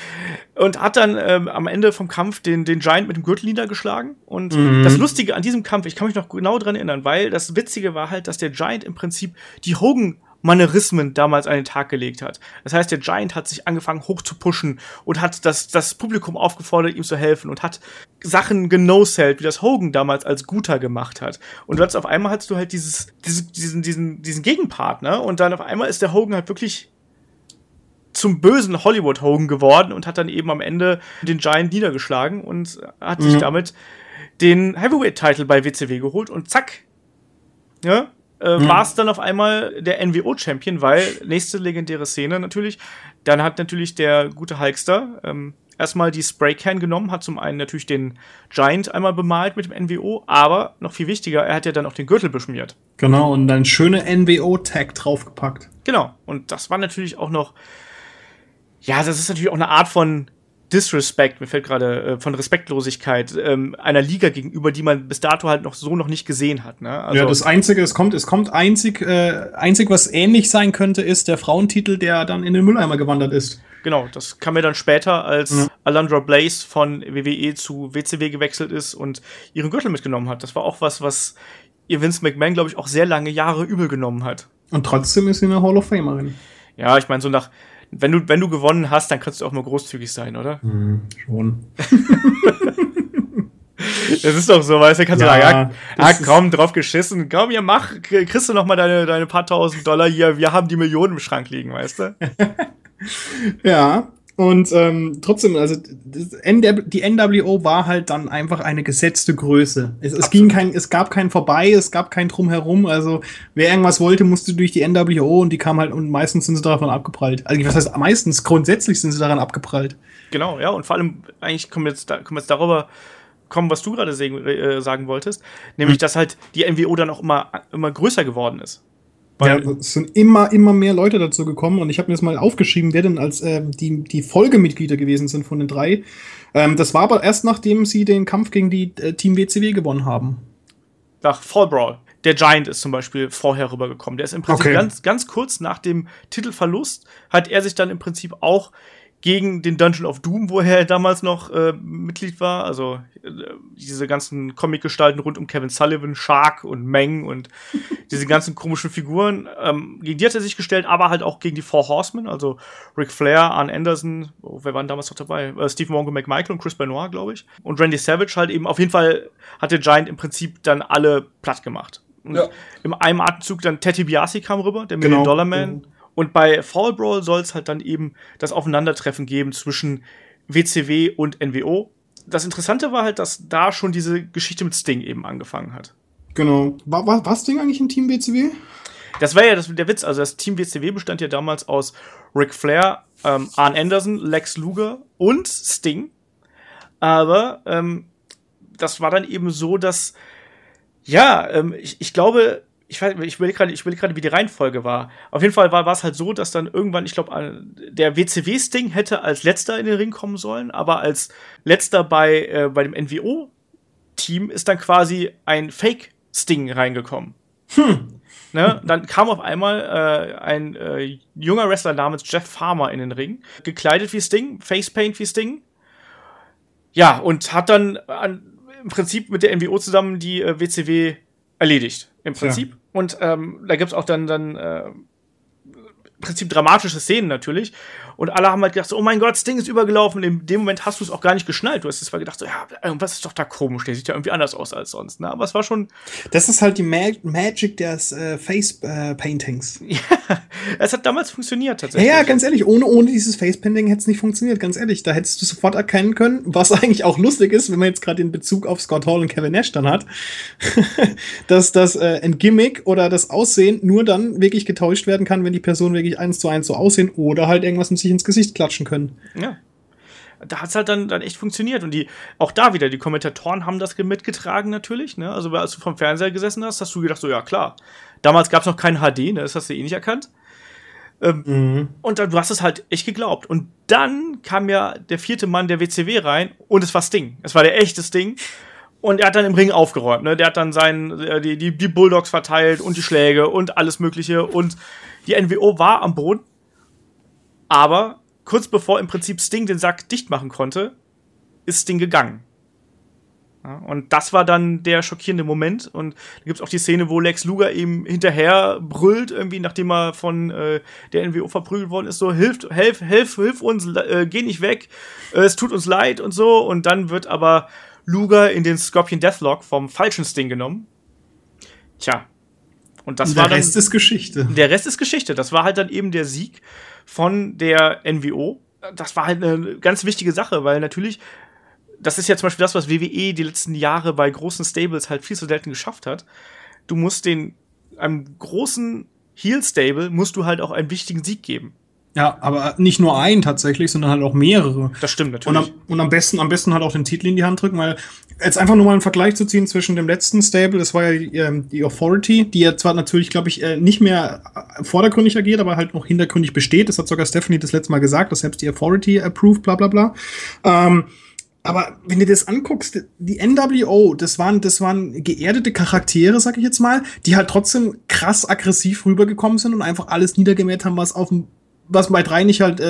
Und hat dann am Ende vom Kampf den Giant mit dem Gürtel niedergeschlagen. Und das Lustige an diesem Kampf, ich kann mich noch genau dran erinnern, weil das Witzige war halt, dass der Giant im Prinzip die Hogan-Manierismen damals an den Tag gelegt hat. Das heißt, der Giant hat sich angefangen hoch zu pushen und hat das Publikum aufgefordert, ihm zu helfen und hat Sachen genosellt, wie das Hogan damals als Guter gemacht hat. Und jetzt auf einmal hast du halt diesen Gegenpart, ne? Und dann auf einmal ist der Hogan halt wirklich zum bösen Hollywood Hogan geworden und hat dann eben am Ende den Giant niedergeschlagen und hat sich damit den Heavyweight-Title bei WCW geholt und zack, ja? War es dann auf einmal der NWO-Champion, weil nächste legendäre Szene natürlich, dann hat natürlich der gute Hulkster erstmal die Spraycan genommen, hat zum einen natürlich den Giant einmal bemalt mit dem NWO, aber noch viel wichtiger, er hat ja dann auch den Gürtel beschmiert. Genau, und dann schöne NWO-Tag draufgepackt. Genau, und das war natürlich auch noch, ja, das ist natürlich auch eine Art von Disrespect, mir fällt gerade von Respektlosigkeit einer Liga gegenüber, die man bis dato halt noch nicht gesehen hat. Ne? Also ja, das Einzige, einzig, was ähnlich sein könnte, ist der Frauentitel, der dann in den Mülleimer gewandert ist. Genau, das kam mir dann später, als Alundra Blaze von WWE zu WCW gewechselt ist und ihren Gürtel mitgenommen hat. Das war auch was ihr Vince McMahon, glaube ich, auch sehr lange Jahre übel genommen hat. Und trotzdem ist sie eine Hall of Famerin. Ja, ich meine, so nach Wenn du gewonnen hast, dann kannst du auch mal großzügig sein, oder? Schon. Das ist doch so, weißt du, kannst du sagen, komm, drauf geschissen, komm, ja, mach, kriegst du noch mal deine paar tausend Dollar hier, wir haben die Millionen im Schrank liegen, weißt du? Ja, und trotzdem, also die NWO war halt dann einfach eine gesetzte Größe. Es gab kein Vorbei, es gab kein Drumherum, also wer irgendwas wollte, musste durch die NWO und die kamen halt, und meistens sind sie davon abgeprallt. Also was heißt meistens? Grundsätzlich sind sie daran abgeprallt. Genau, ja, und vor allem, eigentlich kommen wir jetzt darüber, was du gerade sagen wolltest, nämlich, dass halt die NWO dann auch immer größer geworden ist. Ja, es sind immer mehr Leute dazu gekommen und ich habe mir das mal aufgeschrieben, wer denn als die Folgemitglieder gewesen sind von den 3. Das war aber erst, nachdem sie den Kampf gegen die Team WCW gewonnen haben. Nach Fall Brawl. Der Giant ist zum Beispiel vorher rübergekommen. Der ist im Prinzip ganz kurz nach dem Titelverlust, hat er sich dann im Prinzip auch gegen den Dungeon of Doom, wo er damals noch Mitglied war, also diese ganzen Comic-Gestalten rund um Kevin Sullivan, Shark und Meng und diese ganzen komischen Figuren, gegen die hat er sich gestellt, aber halt auch gegen die Four Horsemen, also Ric Flair, Arn Anderson, wer war denn damals noch dabei? Steve Mongo McMichael und Chris Benoit, glaube ich. Und Randy Savage halt eben, auf jeden Fall hat der Giant im Prinzip dann alle platt gemacht. Und in einem Atemzug dann Ted DiBiase kam rüber, der Million-Dollar-Man. Und bei Fall Brawl soll es halt dann eben das Aufeinandertreffen geben zwischen WCW und NWO. Das Interessante war halt, dass da schon diese Geschichte mit Sting eben angefangen hat. Genau. War Sting eigentlich im Team WCW? Das war ja der Witz. Also das Team WCW bestand ja damals aus Ric Flair, Arn Anderson, Lex Luger und Sting. Aber das war dann eben so, dass ich glaube... Ich will gerade, wie die Reihenfolge war. Auf jeden Fall war es halt so, dass dann irgendwann, ich glaube, der WCW-Sting hätte als letzter in den Ring kommen sollen, aber als letzter bei dem NWO-Team ist dann quasi ein Fake-Sting reingekommen. Ne? Dann kam auf einmal ein junger Wrestler namens Jeff Farmer in den Ring, gekleidet wie Sting, Facepaint wie Sting. Ja, und hat dann im Prinzip mit der NWO zusammen die WCW erledigt, im Prinzip. Ja. Und da gibt's auch dann Prinzip dramatische Szenen natürlich. Und alle haben halt gedacht, so, oh mein Gott, Sting ist übergelaufen. In dem Moment hast du es auch gar nicht geschnallt. Du hast zwar gedacht, so, ja, irgendwas ist doch da komisch. Der sieht ja irgendwie anders aus als sonst. Ne? Aber es war schon... Das ist halt die Magic des Face-Paintings. Ja, es hat damals funktioniert tatsächlich. Ja, ganz ehrlich, ohne dieses Face-Painting hätte es nicht funktioniert, ganz ehrlich. Da hättest du sofort erkennen können, was eigentlich auch lustig ist, wenn man jetzt gerade den Bezug auf Scott Hall und Kevin Nash dann hat, dass das ein Gimmick oder das Aussehen nur dann wirklich getauscht werden kann, wenn die Person wirklich 1:1 so aussehen oder halt irgendwas mit sich ins Gesicht klatschen können. Ja. Da hat es halt dann echt funktioniert. Und auch da wieder, die Kommentatoren haben das mitgetragen natürlich. Ne? Also als du vom Fernseher gesessen hast, hast du gedacht, so ja klar. Damals gab es noch kein HD, ne? Das hast du eh nicht erkannt. Und dann, du hast es halt echt geglaubt. Und dann kam ja der vierte Mann der WCW rein und es war Sting. Es war der echte Sting. Und er hat dann im Ring aufgeräumt. Ne? Der hat dann die Bulldogs verteilt und die Schläge und alles Mögliche. Und die NWO war am Boden. Aber kurz bevor im Prinzip Sting den Sack dicht machen konnte, ist Sting gegangen. Ja, und das war dann der schockierende Moment. Und da gibt es auch die Szene, wo Lex Luger eben hinterher brüllt, irgendwie, nachdem er von der NWO verprügelt worden ist, so, hilf uns, geh nicht weg, es tut uns leid und so. Und dann wird aber Luger in den Scorpion Deathlock vom falschen Sting genommen. Tja. Und das war dann, der Rest ist Geschichte. Der Rest ist Geschichte. Das war halt dann eben der Sieg von der NWO. Das war halt eine ganz wichtige Sache, weil natürlich, das ist ja zum Beispiel das, was WWE die letzten Jahre bei großen Stables halt viel zu selten geschafft hat. Du musst einem großen Heel-Stable musst du halt auch einen wichtigen Sieg geben. Ja, aber nicht nur einen tatsächlich, sondern halt auch mehrere. Das stimmt natürlich. Und am besten halt auch den Titel in die Hand drücken, weil jetzt einfach nur mal einen Vergleich zu ziehen zwischen dem letzten Stable, das war ja die Authority, die ja zwar natürlich, glaube ich, nicht mehr vordergründig agiert, aber halt noch hintergründig besteht. Das hat sogar Stephanie das letzte Mal gesagt, dass selbst die Authority approved, bla bla bla. Aber wenn du dir das anguckst, die NWO, das waren geerdete Charaktere, sag ich jetzt mal, die halt trotzdem krass aggressiv rübergekommen sind und einfach alles niedergemäht haben, was bei 3 nicht halt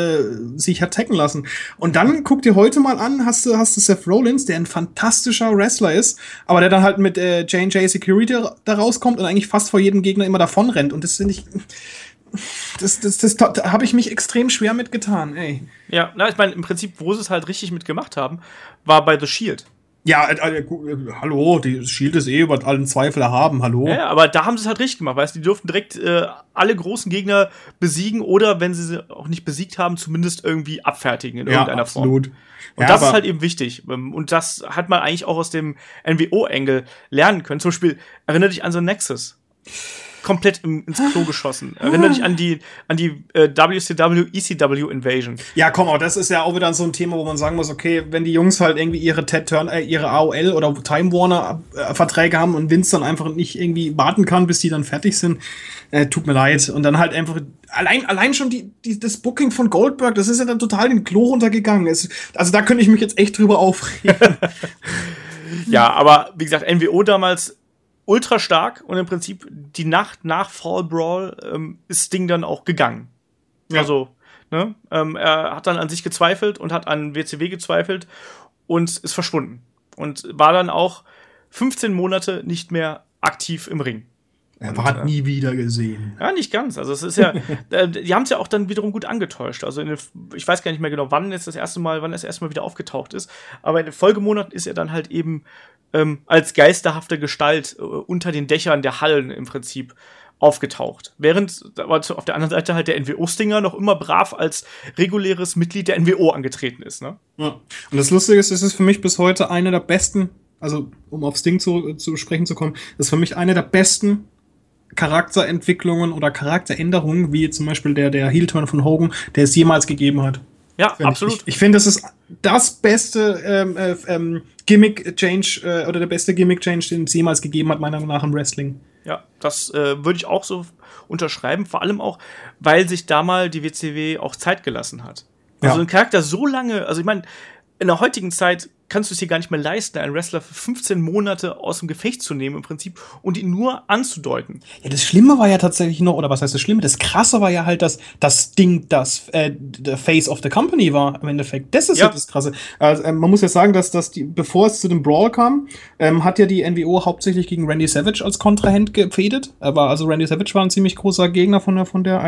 sich hat tacken lassen. Und dann guck dir heute mal an, hast du Seth Rollins, der ein fantastischer Wrestler ist, aber der dann halt mit J&J Security da rauskommt und eigentlich fast vor jedem Gegner immer davon rennt. Und das finde ich... Da habe ich mich extrem schwer mitgetan, ey. Ja, na, ich meine, im Prinzip, wo sie es halt richtig mitgemacht haben, war bei The Shield. Ja, hallo, die Shield ist eh über allen Zweifel erhaben, hallo. Ja, aber da haben sie es halt richtig gemacht, weißt du, die durften direkt alle großen Gegner besiegen oder, wenn sie auch nicht besiegt haben, zumindest irgendwie abfertigen in irgendeiner Form. Ja, absolut. Und das ist halt eben wichtig. Und das hat man eigentlich auch aus dem NWO-Engel lernen können. Zum Beispiel, erinnere dich an so Nexus. Komplett ins Klo geschossen. Erinnere dich an die WCW, ECW Invasion. Ja, komm, aber das ist ja auch wieder so ein Thema, wo man sagen muss, okay, wenn die Jungs halt irgendwie ihre Ted Turner, ihre AOL oder Time Warner Verträge haben und Vince dann einfach nicht irgendwie warten kann, bis die dann fertig sind, tut mir leid. Und dann halt einfach allein schon das Booking von Goldberg, das ist ja dann total den Klo runtergegangen. Also da könnte ich mich jetzt echt drüber aufregen. Ja, aber wie gesagt, NWO damals ultra stark und im Prinzip die Nacht nach Fall Brawl ist Sting dann auch gegangen. Ja. Also, ne? Er hat dann an sich gezweifelt und hat an WCW gezweifelt und ist verschwunden. Und war dann auch 15 Monate nicht mehr aktiv im Ring. Er war nie wieder gesehen. Ja, nicht ganz. Also es ist ja, die haben es ja auch dann wiederum gut angetäuscht. Also ich weiß gar nicht mehr genau, wann er das erste Mal wieder aufgetaucht ist. Aber in den Folgemonaten ist er dann halt eben als geisterhafte Gestalt unter den Dächern der Hallen im Prinzip aufgetaucht. Während auf der anderen Seite halt der NWO-Stinger noch immer brav als reguläres Mitglied der NWO angetreten ist. Ne? Ja. Und das Lustige ist, es ist für mich bis heute eine der besten, also um auf Sting zu sprechen zu kommen, das ist für mich eine der besten Charakterentwicklungen oder Charakteränderungen, wie zum Beispiel der Heel-Turn von Hogan, der es jemals gegeben hat. Ja, absolut. Ich finde, das ist das beste Gimmick-Change oder der beste Gimmick-Change, den es jemals gegeben hat, meiner Meinung nach im Wrestling. Ja, das würde ich auch so unterschreiben, vor allem auch, weil sich da mal die WCW auch Zeit gelassen hat. Also ja. Ein Charakter so lange, also ich meine, in der heutigen Zeit kannst du es dir gar nicht mehr leisten, einen Wrestler für 15 Monate aus dem Gefecht zu nehmen im Prinzip und ihn nur anzudeuten. Ja, das Schlimme war ja tatsächlich noch, oder was heißt das Schlimme? Das Krasse war ja halt, dass das Ding, das the Face of the Company war im Endeffekt. Das ist ja das Krasse. Also, man muss ja sagen, dass bevor es zu dem Brawl kam, hat ja die NWO hauptsächlich gegen Randy Savage als Kontrahent gefädet. Aber also Randy Savage war ein ziemlich großer Gegner von der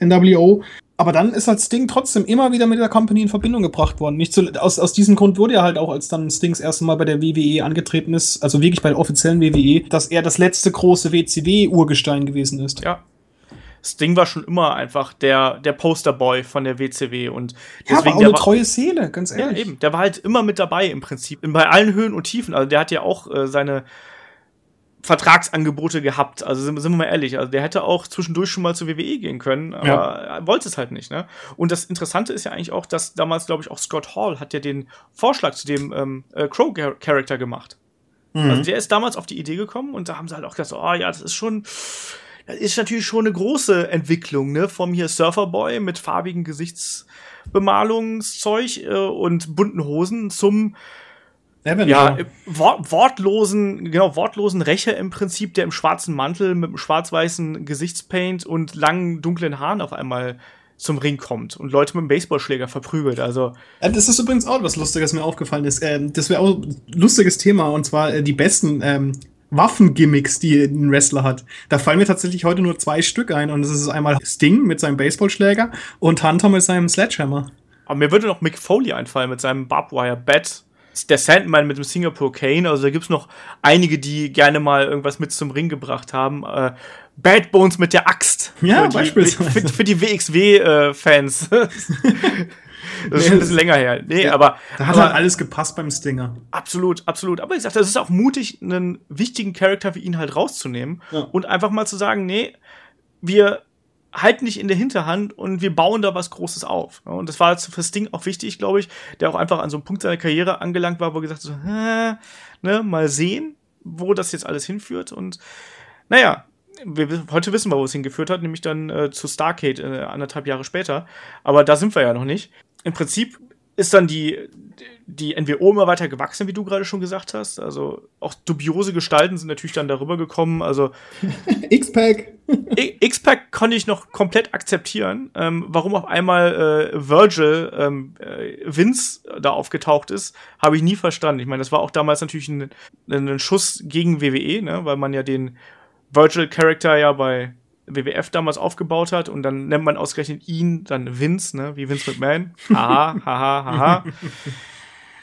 NWO. Aber dann ist halt Sting trotzdem immer wieder mit der Company in Verbindung gebracht worden. Nicht zu, aus diesem Grund wurde er halt auch, als dann Stings erste Mal bei der WWE angetreten ist, also wirklich bei der offiziellen WWE, dass er das letzte große WCW-Urgestein gewesen ist. Ja. Sting war schon immer einfach der Posterboy von der WCW und deswegen, aber auch eine treue Seele, ganz ehrlich. Ja, eben. Der war halt immer mit dabei im Prinzip. Bei allen Höhen und Tiefen. Also der hat ja auch seine Vertragsangebote gehabt, also sind wir mal ehrlich, also der hätte auch zwischendurch schon mal zur WWE gehen können, aber er wollte es halt nicht, ne? Und das Interessante ist ja eigentlich auch, dass damals, glaube ich, auch Scott Hall hat ja den Vorschlag zu dem Crow-Charakter gemacht. Mhm. Also der ist damals auf die Idee gekommen und da haben sie halt auch gesagt, oh ja, das ist natürlich schon eine große Entwicklung, ne? Vom hier Surferboy mit farbigen Gesichtsbemalungszeug und bunten Hosen zum wortlosen Rächer im Prinzip, der im schwarzen Mantel mit einem schwarz-weißen Gesichtspaint und langen, dunklen Haaren auf einmal zum Ring kommt und Leute mit einem Baseballschläger verprügelt, also. Das ist übrigens auch was Lustiges, mir aufgefallen ist. Das wäre auch ein lustiges Thema, und zwar die besten Waffengimmicks, die ein Wrestler hat. Da fallen mir tatsächlich heute nur 2 Stück ein, und das ist einmal Sting mit seinem Baseballschläger und Hunter mit seinem Sledgehammer. Aber mir würde noch Mick Foley einfallen mit seinem Barbwire-Bat. Der Sandman mit dem Singapore Cane, also da gibt's noch einige, die gerne mal irgendwas mit zum Ring gebracht haben. Bad Bones mit der Axt. Ja, beispielsweise. Für die WXW-Fans. Das ist schon ein bisschen länger her. Nee, ja, aber da hat halt alles gepasst beim Stinger. Absolut, absolut. Aber ich sag, das ist auch mutig, einen wichtigen Charakter wie ihn halt rauszunehmen und einfach mal zu sagen, nee, wir halten nicht in der Hinterhand und wir bauen da was Großes auf. Und das war für Sting auch wichtig, glaube ich, der auch einfach an so einem Punkt seiner Karriere angelangt war, wo er gesagt hat, so, mal sehen, wo das jetzt alles hinführt. Und naja, heute wissen wir, wo es hingeführt hat, nämlich dann zu Starrcade 1,5 Jahre später. Aber da sind wir ja noch nicht. Im Prinzip ist dann die NWO immer weiter gewachsen, wie du gerade schon gesagt hast. Also auch dubiose Gestalten sind natürlich dann darüber gekommen. Also X-Pac. X-Pac konnte ich noch komplett akzeptieren. Warum auf einmal Virgil Vince da aufgetaucht ist, habe ich nie verstanden. Ich meine, das war auch damals natürlich ein Schuss gegen WWE, ne? Weil man ja den Virgil-Charakter ja bei WWF damals aufgebaut hat und dann nennt man ausgerechnet ihn dann Vince, ne, wie Vince McMahon. Haha, haha, haha.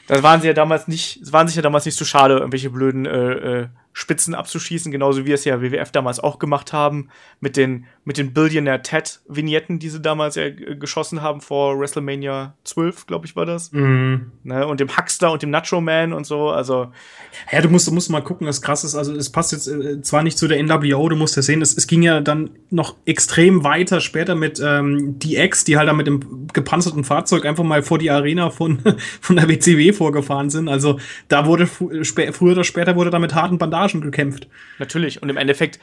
Das waren sie ja damals nicht, zu schade, irgendwelche blöden Spitzen abzuschießen, genauso wie es ja WWF damals auch gemacht haben mit den Billionaire Ted Vignetten, die sie damals ja geschossen haben vor WrestleMania 12, glaube ich, war das. Mhm. Ne, und dem Huckster und dem Nacho Man und so, also. Ja, du musst mal gucken, das krass ist, also es passt jetzt zwar nicht zu der NWO, du musst ja sehen, es ging ja dann noch extrem weiter später mit DX, die halt dann mit dem gepanzerten Fahrzeug einfach mal vor die Arena von der WCW vorgefahren sind, also da wurde früher oder später wurde da mit harten Bandagen gekämpft. Natürlich, und im Endeffekt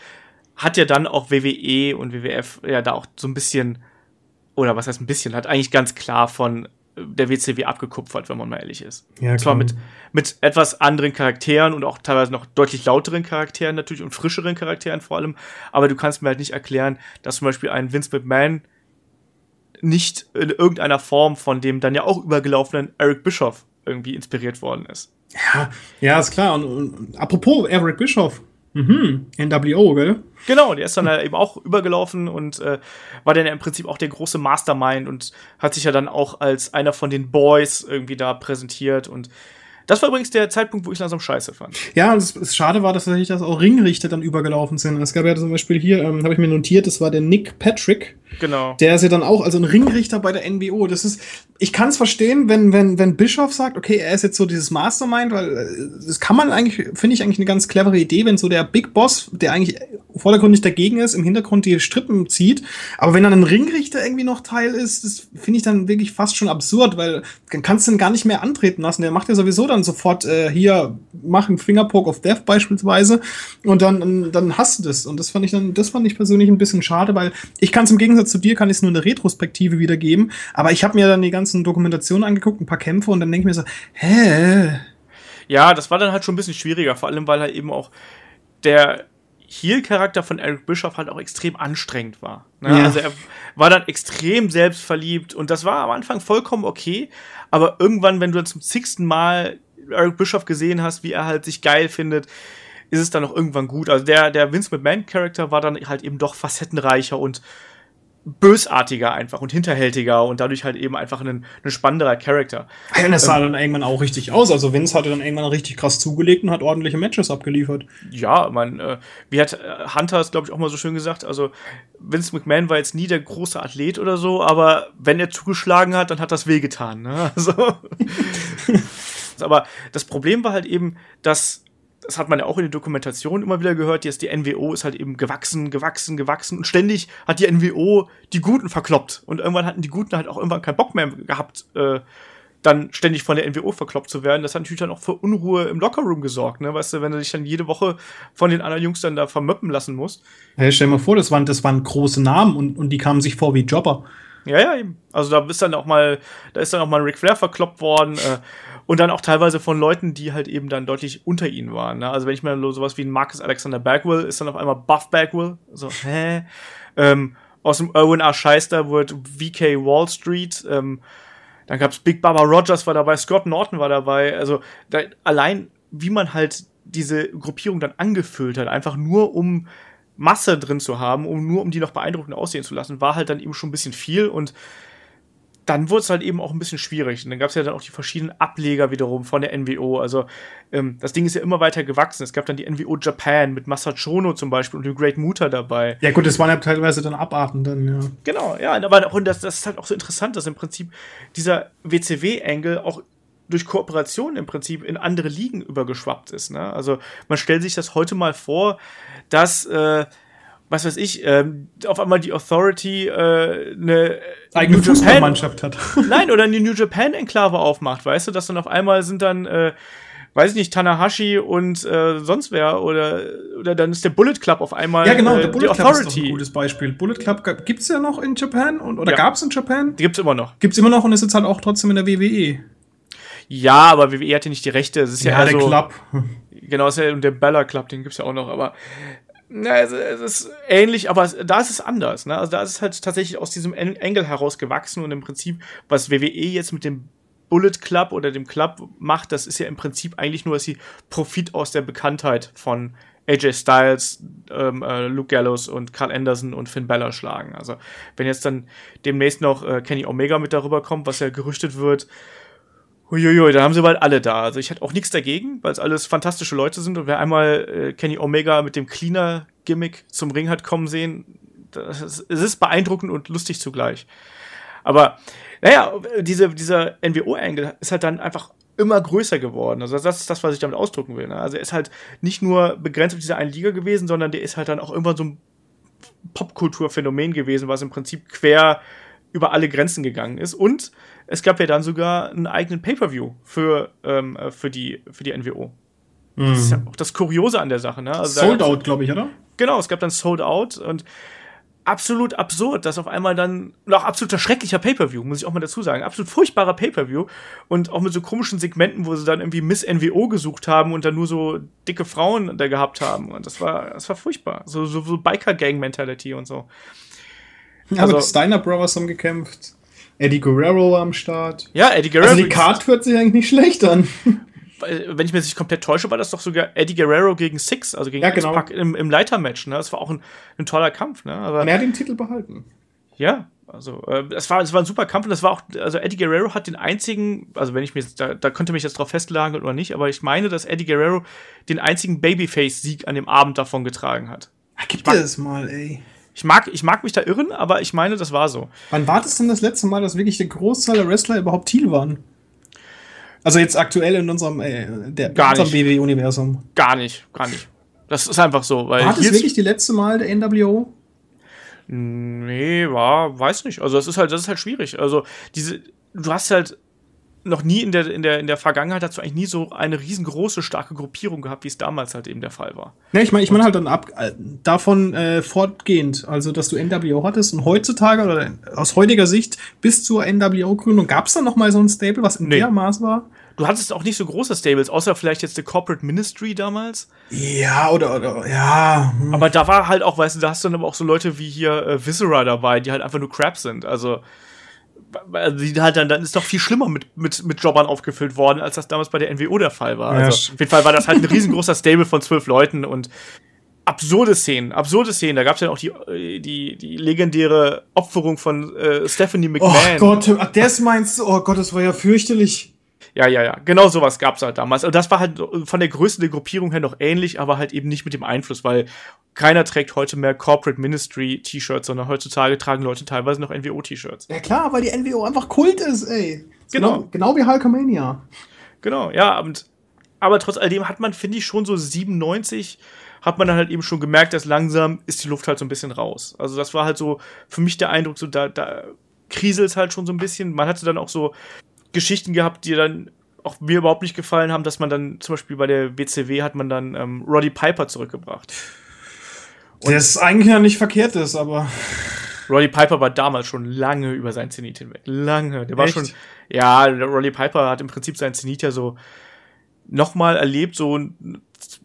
hat ja dann auch WWE und WWF ja da auch so ein bisschen, oder was heißt ein bisschen, hat eigentlich ganz klar von der WCW abgekupfert, wenn man mal ehrlich ist. Ja, und zwar mit etwas anderen Charakteren und auch teilweise noch deutlich lauteren Charakteren natürlich und frischeren Charakteren vor allem, aber du kannst mir halt nicht erklären, dass zum Beispiel ein Vince McMahon nicht in irgendeiner Form von dem dann ja auch übergelaufenen Eric Bischoff irgendwie inspiriert worden ist. Ja, ist klar. Und apropos Eric Bischoff, NWO, gell? Genau, der ist dann eben auch übergelaufen und war dann ja im Prinzip auch der große Mastermind und hat sich ja dann auch als einer von den Boys irgendwie da präsentiert. Und das war übrigens der Zeitpunkt, wo ich langsam scheiße fand. Ja, und es schade war, dass tatsächlich das auch Ringrichter dann übergelaufen sind. Es gab ja zum Beispiel hier, habe ich mir notiert, das war der Nick Patrick. Genau. Der ist ja dann auch, also ein Ringrichter bei der NWO. Das ist, ich kann es verstehen, wenn Bischof sagt, okay, er ist jetzt so dieses Mastermind, weil das kann man eigentlich, finde ich eigentlich eine ganz clevere Idee, wenn so der Big Boss, der eigentlich vordergründig dagegen ist, im Hintergrund die Strippen zieht. Aber wenn dann ein Ringrichter irgendwie noch Teil ist, das finde ich dann wirklich fast schon absurd, weil dann kannst du ihn gar nicht mehr antreten lassen. Der macht ja sowieso dann sofort hier machen Fingerpoke of Death beispielsweise und dann hast du das. Und das fand ich persönlich ein bisschen schade, weil ich kann es im Gegensatz zu dir, kann ich es nur in der Retrospektive wiedergeben, aber ich habe mir dann die ganzen Dokumentationen angeguckt, ein paar Kämpfe und dann denke ich mir so, hä? Ja, das war dann halt schon ein bisschen schwieriger, vor allem, weil halt eben auch der Heel-Charakter von Eric Bischoff halt auch extrem anstrengend war. Ne? Ja. Also er war dann extrem selbstverliebt und das war am Anfang vollkommen okay, aber irgendwann, wenn du dann zum 6. Mal Eric Bischoff gesehen hast, wie er halt sich geil findet, ist es dann auch irgendwann gut. Also der Vince McMahon-Charakter war dann halt eben doch facettenreicher und bösartiger einfach und hinterhältiger und dadurch halt eben einfach ein spannenderer Charakter. Ja, und das sah dann irgendwann auch richtig aus. Also Vince hatte dann irgendwann richtig krass zugelegt und hat ordentliche Matches abgeliefert. Ja, man, wie hat Hunter es, glaube ich, auch mal so schön gesagt, also Vince McMahon war jetzt nie der große Athlet oder so, aber wenn er zugeschlagen hat, dann hat das wehgetan. Ne? Also. Aber das Problem war halt eben, dass das hat man ja auch in den Dokumentationen immer wieder gehört, jetzt die NWO ist halt eben gewachsen und ständig hat die NWO die Guten verkloppt und irgendwann hatten die Guten halt auch irgendwann keinen Bock mehr gehabt, dann ständig von der NWO verkloppt zu werden. Das hat natürlich dann auch für Unruhe im Lockerroom gesorgt, ne, weißt du, wenn du dich dann jede Woche von den anderen Jungs dann da vermöppen lassen musst. Hey, stell dir mal vor, das waren große Namen und die kamen sich vor wie Jobber. Ja, eben. Also da ist dann auch mal ein Ric Flair verkloppt worden, und dann auch teilweise von Leuten, die halt eben dann deutlich unter ihnen waren. Ne? Also wenn ich mir sowas wie ein Marcus Alexander Bagwell, ist dann auf einmal Buff Bagwell, so, hä? Aus dem Irwin R. Scheister wurde VK Wall Street, dann gab's Big Baba Rogers war dabei, Scott Norton war dabei, also da, allein wie man halt diese Gruppierung dann angefüllt hat, einfach nur um Masse drin zu haben, um die noch beeindruckend aussehen zu lassen, war halt dann eben schon ein bisschen viel und dann wurde es halt eben auch ein bisschen schwierig. Und dann gab es ja dann auch die verschiedenen Ableger wiederum von der NWO. Also das Ding ist ja immer weiter gewachsen. Es gab dann die NWO Japan mit Masachono zum Beispiel und dem Great Muta dabei. Ja gut, das waren ja teilweise dann Abarten dann, ja. Genau, ja. Aber und das ist halt auch so interessant, dass im Prinzip dieser WCW-Angle auch durch Kooperation im Prinzip in andere Ligen übergeschwappt ist. Ne? Also man stellt sich das heute mal vor, dass, was weiß ich, auf einmal die Authority eine eigene Fußballmannschaft hat. Nein, oder eine New Japan-Enklave aufmacht, weißt du? Dass dann auf einmal sind dann, weiß ich nicht, Tanahashi und sonst wer oder dann ist der Bullet Club auf einmal. Ja genau, der Bullet Club ist doch ein gutes Beispiel. Bullet Club gibt's ja noch in Japan oder gab's in Japan? Die gibt's immer noch. Gibt's immer noch und ist jetzt halt auch trotzdem in der WWE. Ja, aber WWE hat ja nicht die Rechte. Es ist ja der so, Club. Genau, es ist ja der Bella Club, den gibt's ja auch noch, aber na, es ist ähnlich, aber da ist es anders. Ne? Also da ist es halt tatsächlich aus diesem Engel heraus gewachsen und im Prinzip, was WWE jetzt mit dem Bullet Club oder dem Club macht, das ist ja im Prinzip eigentlich nur, dass sie Profit aus der Bekanntheit von AJ Styles, Luke Gallows und Karl Anderson und Finn Balor schlagen. Also wenn jetzt dann demnächst noch Kenny Omega mit darüber kommt, was ja gerüchtet wird, uiuiui, da haben sie bald alle da. Also ich hatte auch nichts dagegen, weil es alles fantastische Leute sind und wer einmal Kenny Omega mit dem Cleaner-Gimmick zum Ring hat kommen sehen, es ist beeindruckend und lustig zugleich. Aber naja, dieser NWO-Angle ist halt dann einfach immer größer geworden. Also das ist das, was ich damit ausdrücken will. Ne? Also er ist halt nicht nur begrenzt auf diese eine Liga gewesen, sondern der ist halt dann auch irgendwann so ein Popkulturphänomen gewesen, was im Prinzip quer über alle Grenzen gegangen ist. Und es gab ja dann sogar einen eigenen Pay-Per-View für die NWO. Mhm. Das ist ja auch das Kuriose an der Sache. Ne? Also Sold Out, glaube ich, oder? Genau, es gab dann Sold Out und absolut absurd, dass auf einmal dann noch absoluter schrecklicher Pay-Per-View, muss ich auch mal dazu sagen, absolut furchtbarer Pay-Per-View und auch mit so komischen Segmenten, wo sie dann irgendwie Miss NWO gesucht haben und dann nur so dicke Frauen da gehabt haben und das war furchtbar. So Biker-Gang-Mentality und so. Ja, also, die Steiner Brothers haben gekämpft. Eddie Guerrero war am Start. Ja, Eddie Guerrero. Also die Card hört sich eigentlich nicht schlecht an. Wenn ich mich nicht komplett täusche, war das doch sogar Eddie Guerrero gegen Six, also gegen X-Pac im Leitermatch. Ne? Das war auch ein toller Kampf. Ne? Aber, und er hat den Titel behalten. Ja, also es war ein super Kampf und das war auch, also Eddie Guerrero hat den einzigen, also wenn ich mir da könnte mich jetzt drauf festlegen oder nicht, aber ich meine, dass Eddie Guerrero den einzigen Babyface-Sieg an dem Abend davon getragen hat. Ach, gib dir das mal, ey. Ich mag mich da irren, aber ich meine, das war so. Wann war das denn das letzte Mal, dass wirklich der Großteil der Wrestler überhaupt Heel waren? Also jetzt aktuell in unserem WWE-Universum. Gar nicht. Das ist einfach so. Weil war das wirklich die letzte Mal der NWO? Nee, weiß nicht. Also das ist halt schwierig. Also du hast halt noch nie in der Vergangenheit dazu eigentlich nie so eine riesengroße, starke Gruppierung gehabt, wie es damals halt eben der Fall war. Ja, ich meine halt dann davon fortgehend, also dass du NWO hattest und heutzutage oder aus heutiger Sicht bis zur NWO-Gründung, gab es da nochmal so ein Stable, was in der Maß war? Du hattest auch nicht so große Stables, außer vielleicht jetzt The Corporate Ministry damals. Ja, oder ja. Hm. Aber da war halt auch, weißt du, da hast du dann aber auch so Leute wie hier Viscera dabei, die halt einfach nur Crap sind, also die halt dann ist doch viel schlimmer mit Jobbern aufgefüllt worden, als das damals bei der NWO der Fall war. Also, auf jeden Fall war das halt ein riesengroßer Stable von 12 Leuten und absurde Szenen. Da gab es ja auch die legendäre Opferung von Stephanie McMahon. Oh Gott, ach, das meinst du? Oh Gott, das war ja fürchterlich. Ja. Genau sowas gab's halt damals. Und das war halt von der Größe der Gruppierung her noch ähnlich, aber halt eben nicht mit dem Einfluss, weil keiner trägt heute mehr Corporate Ministry T-Shirts, sondern heutzutage tragen Leute teilweise noch NWO-T-Shirts. Ja klar, weil die NWO einfach Kult ist, ey. Genau wie Hulkamania. Genau, ja. Aber trotz alledem hat man, finde ich, schon so 97 hat man dann halt eben schon gemerkt, dass langsam ist die Luft halt so ein bisschen raus. Also das war halt so für mich der Eindruck, so da kriselt es halt schon so ein bisschen. Man hatte dann auch so Geschichten gehabt, die dann auch mir überhaupt nicht gefallen haben, dass man dann zum Beispiel bei der WCW hat man dann Roddy Piper zurückgebracht. Und das eigentlich noch nicht verkehrt ist, aber Roddy Piper war damals schon lange über seinen Zenit hinweg. Lange. Der war echt? Schon, ja, Roddy Piper hat im Prinzip seinen Zenit ja so nochmal erlebt, so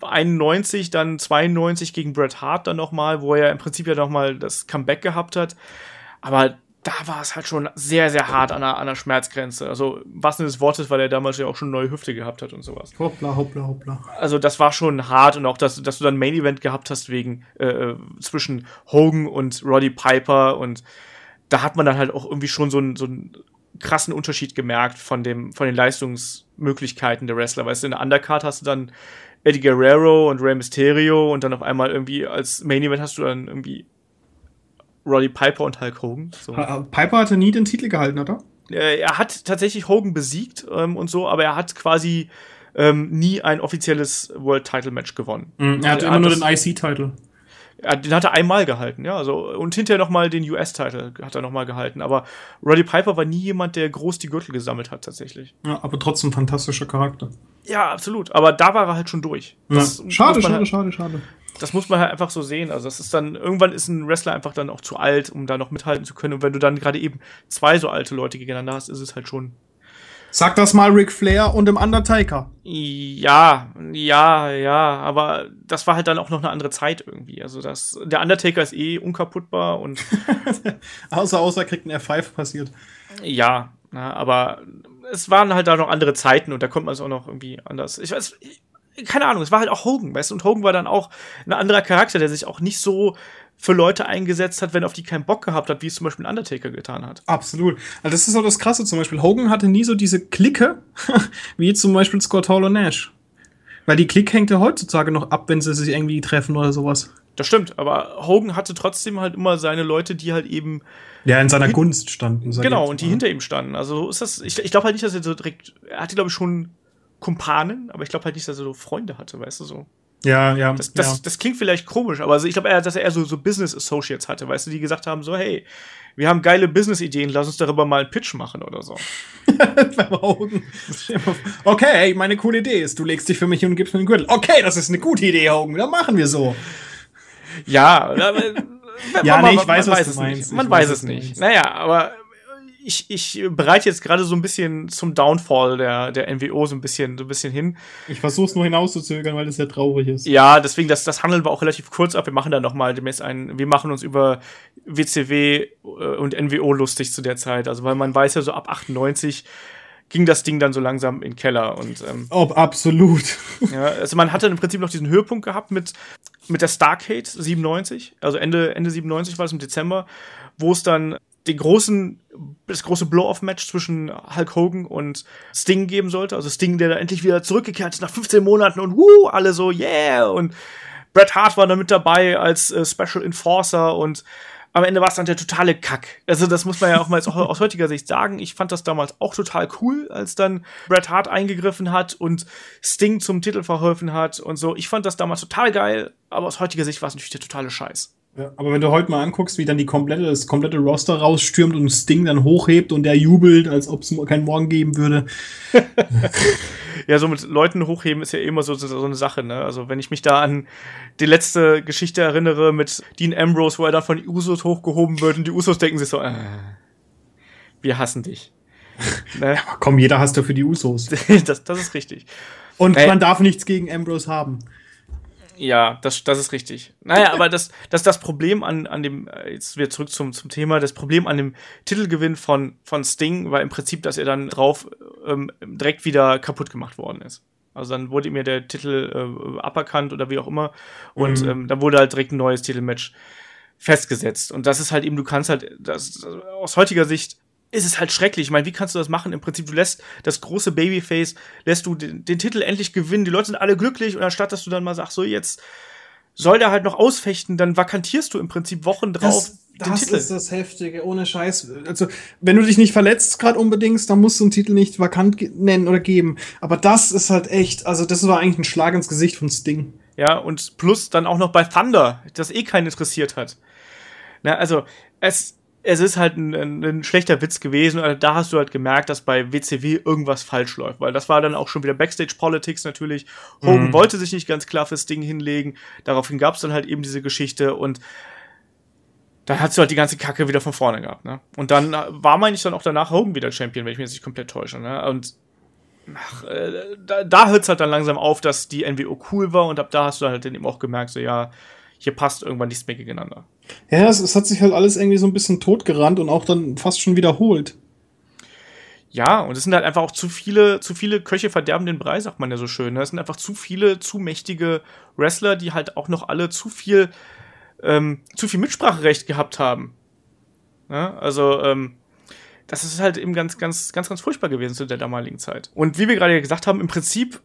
91, dann 92 gegen Bret Hart dann nochmal, wo er ja im Prinzip ja nochmal das Comeback gehabt hat. Aber da war es halt schon sehr, sehr hart an der Schmerzgrenze. Also, was denn des Wortes, weil er damals ja auch schon neue Hüfte gehabt hat und sowas. Hoppla. Also, das war schon hart und auch, dass du dann Main Event gehabt hast zwischen Hogan und Roddy Piper, und da hat man dann halt auch irgendwie schon so einen krassen Unterschied gemerkt von den Leistungsmöglichkeiten der Wrestler. Weißt du, in der Undercard hast du dann Eddie Guerrero und Rey Mysterio und dann auf einmal irgendwie als Main Event hast du dann irgendwie Roddy Piper und Hulk Hogan. So. Piper hatte nie den Titel gehalten, oder? Er hat tatsächlich Hogan besiegt und so, aber er hat quasi nie ein offizielles World-Title-Match gewonnen. Er hatte immer nur den IC-Title. Den hat er einmal gehalten, ja. Also, und hinterher nochmal den US-Title hat er nochmal gehalten. Aber Roddy Piper war nie jemand, der groß die Gürtel gesammelt hat, tatsächlich. Ja, aber trotzdem fantastischer Charakter. Ja, absolut. Aber da war er halt schon durch. Ja. Schade. Das muss man halt einfach so sehen. Also, das ist dann, irgendwann ist ein Wrestler einfach dann auch zu alt, um da noch mithalten zu können. Und wenn du dann gerade eben zwei so alte Leute gegeneinander hast, ist es halt schon. Sag das mal Ric Flair und dem Undertaker. Ja, aber das war halt dann auch noch eine andere Zeit irgendwie. Also, der Undertaker ist eh unkaputtbar und. außer kriegt ein F5 passiert. Ja, aber es waren halt da noch andere Zeiten und da konnte man es auch noch irgendwie anders. Ich weiß, keine Ahnung, es war halt auch Hogan, weißt du? Und Hogan war dann auch ein anderer Charakter, der sich auch nicht so für Leute eingesetzt hat, wenn auf die keinen Bock gehabt hat, wie es zum Beispiel ein Undertaker getan hat. Absolut. Also das ist auch das Krasse zum Beispiel. Hogan hatte nie so diese Clique, wie zum Beispiel Scott Hall und Nash. Weil die Clique hängt ja heutzutage noch ab, wenn sie sich irgendwie treffen oder sowas. Das stimmt, aber Hogan hatte trotzdem halt immer seine Leute, die halt eben ja in seiner Gunst standen. Genau, und die hinter ihm standen. Also ist das, ich glaube halt nicht, dass er so direkt, er hatte glaube ich schon Kumpanen, aber ich glaube halt nicht, dass er so Freunde hatte, weißt du, so. Ja. Das klingt vielleicht komisch, aber ich glaube eher, dass er eher so Business Associates hatte, weißt du, die gesagt haben so, hey, wir haben geile Business-Ideen, lass uns darüber mal einen Pitch machen oder so. Okay, meine coole Idee ist, du legst dich für mich hin und gibst mir den Gürtel. Okay, das ist eine gute Idee, Hogan, dann machen wir so. Ja, ich weiß, was du meinst. Man weiß es nicht. Naja, aber ich bereite jetzt gerade so ein bisschen zum Downfall der NWO so ein bisschen hin. Ich versuche es nur hinauszuzögern, weil das ja traurig ist. Ja, deswegen, das handeln wir auch relativ kurz ab. Wir machen da nochmal demnächst wir machen uns über WCW und NWO lustig zu der Zeit. Also, weil man weiß ja, so ab 98 ging das Ding dann so langsam in den Keller. Und, absolut. Ja, also man hatte im Prinzip noch diesen Höhepunkt gehabt mit der Starcade 97. Also Ende 97 war es im Dezember, wo es dann das große Blow-Off-Match zwischen Hulk Hogan und Sting geben sollte. Also Sting, der da endlich wieder zurückgekehrt ist nach 15 Monaten und alle so, yeah! Und Bret Hart war da mit dabei als Special Enforcer und am Ende war es dann der totale Kack. Also das muss man ja auch mal aus heutiger Sicht sagen. Ich fand das damals auch total cool, als dann Bret Hart eingegriffen hat und Sting zum Titel verholfen hat und so. Ich fand das damals total geil, aber aus heutiger Sicht war es natürlich der totale Scheiß. Ja, aber wenn du heute mal anguckst, wie dann das komplette Roster rausstürmt und Sting dann hochhebt und der jubelt, als ob es keinen Morgen geben würde. Ja, so mit Leuten hochheben ist ja immer so eine Sache, ne? Also wenn ich mich da an die letzte Geschichte erinnere mit Dean Ambrose, wo er dann von den Usos hochgehoben wird und die Usos denken sich so, wir hassen dich. Ne? Ja, komm, jeder hasst ja für die Usos. Das ist richtig. Und man darf nichts gegen Ambrose haben. Ja, das ist richtig. Naja, aber das Problem an dem, jetzt wieder zurück zum Thema, das Problem an dem Titelgewinn von Sting war im Prinzip, dass er dann drauf direkt wieder kaputt gemacht worden ist. Also dann wurde mir der Titel aberkannt oder wie auch immer. Und dann wurde halt direkt ein neues Titelmatch festgesetzt. Und das ist halt eben, du kannst halt, das, aus heutiger Sicht ist es halt schrecklich. Ich meine, wie kannst du das machen? Im Prinzip, du lässt das große Babyface, lässt du den Titel endlich gewinnen. Die Leute sind alle glücklich. Und anstatt, dass du dann mal sagst, so jetzt soll der halt noch ausfechten, dann vakantierst du im Prinzip Wochen drauf. Das ist das Heftige, ohne Scheiß. Also, wenn du dich nicht verletzt gerade unbedingt, dann musst du einen Titel nicht vakant nennen oder geben. Aber das ist halt echt, also das war eigentlich ein Schlag ins Gesicht von Sting. Ja, und plus dann auch noch bei Thunder, das keinen interessiert hat. Na, also, es ist halt ein schlechter Witz gewesen. Also da hast du halt gemerkt, dass bei WCW irgendwas falsch läuft. Weil das war dann auch schon wieder Backstage-Politics natürlich. Hogan wollte sich nicht ganz klar fürs Ding hinlegen. Daraufhin gab es dann halt eben diese Geschichte. Und dann hast du halt die ganze Kacke wieder von vorne gehabt. Ne? Und dann war, meine ich, dann auch danach Hogan wieder Champion, wenn ich mich jetzt nicht komplett täusche. Ne? Und da hört es halt dann langsam auf, dass die NWO cool war. Und ab da hast du halt dann eben auch gemerkt, so ja, hier passt irgendwann nichts mehr gegeneinander. Ja, es hat sich halt alles irgendwie so ein bisschen totgerannt und auch dann fast schon wiederholt. Ja, und es sind halt einfach auch zu viele Köche verderben den Brei, sagt man ja so schön. Es sind einfach zu viele, zu mächtige Wrestler, die halt auch noch alle zu viel Mitspracherecht gehabt haben. Ja, also, das ist halt eben ganz, ganz, ganz, ganz furchtbar gewesen zu der damaligen Zeit. Und wie wir gerade gesagt haben, im Prinzip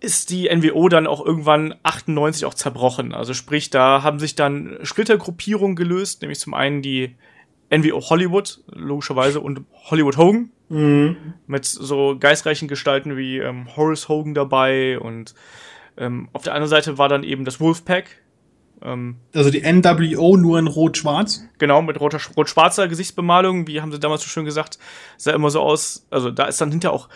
ist die NWO dann auch irgendwann 98 auch zerbrochen. Also sprich, da haben sich dann Splittergruppierungen gelöst, nämlich zum einen die NWO Hollywood, logischerweise, und Hollywood Hogan, mit so geistreichen Gestalten wie Horace Hogan dabei und auf der anderen Seite war dann eben das Wolfpack. Also die NWO nur in rot-schwarz? Genau, mit rot-schwarzer Gesichtsbemalung, wie haben sie damals so schön gesagt, sah immer so aus, also da ist dann hinter auch.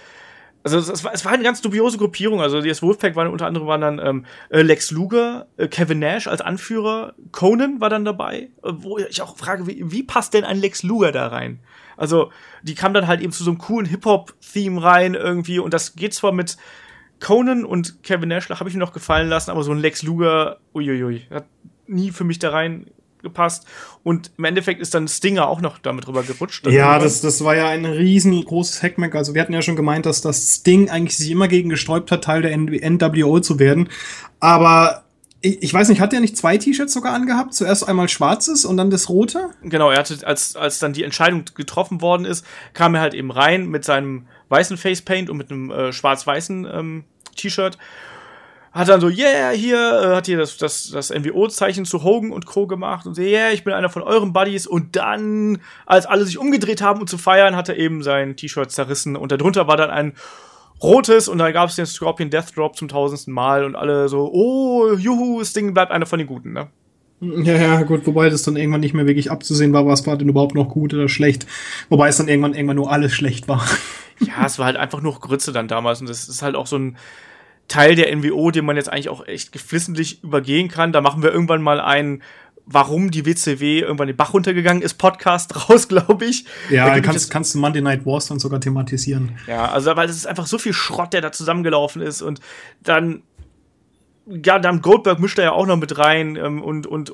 Also es war eine ganz dubiose Gruppierung. Also das Wolfpack waren unter anderem dann Lex Luger, Kevin Nash als Anführer, Conan war dann dabei, wo ich auch frage, wie passt denn ein Lex Luger da rein? Also die kamen dann halt eben zu so einem coolen Hip-Hop-Theme rein irgendwie und das geht zwar mit Conan und Kevin Nash, habe ich mir noch gefallen lassen, aber so ein Lex Luger, uiuiui, hat nie für mich da rein gepasst. Und im Endeffekt ist dann Stinger auch noch damit drüber gerutscht. Ja, das war ja ein riesengroßes Hackmack. Also wir hatten ja schon gemeint, dass das Sting eigentlich sich immer gegen gesträubt hat, Teil der NWO zu werden. Aber ich weiß nicht, hat er nicht 2 T-Shirts sogar angehabt? Zuerst einmal schwarzes und dann das rote? Genau, er hatte, als dann die Entscheidung getroffen worden ist, kam er halt eben rein mit seinem weißen Facepaint und mit einem schwarz-weißen T-Shirt. Hat dann so, yeah, hat hier das NWO-Zeichen zu Hogan und Co. gemacht und so, yeah, ich bin einer von euren Buddies. Und dann, als alle sich umgedreht haben, um zu feiern, hat er eben sein T-Shirt zerrissen. Und darunter war dann ein rotes und dann gab es den Scorpion Death Drop zum 1000. Mal und alle so, oh, juhu, Sting bleibt einer von den Guten, ne? Ja, gut, wobei das dann irgendwann nicht mehr wirklich abzusehen war, was war denn überhaupt noch gut oder schlecht. Wobei es dann irgendwann nur alles schlecht war. Ja, es war halt einfach nur Grütze dann damals und das ist halt auch so ein Teil der NWO, den man jetzt eigentlich auch echt geflissentlich übergehen kann. Da machen wir irgendwann mal einen, warum die WCW irgendwann den Bach runtergegangen ist, Podcast raus, glaube ich. Ja, da kannst du Monday Night Wars dann sogar thematisieren. Ja, also weil es ist einfach so viel Schrott, der da zusammengelaufen ist und dann, ja, dann Goldberg mischt er ja auch noch mit rein und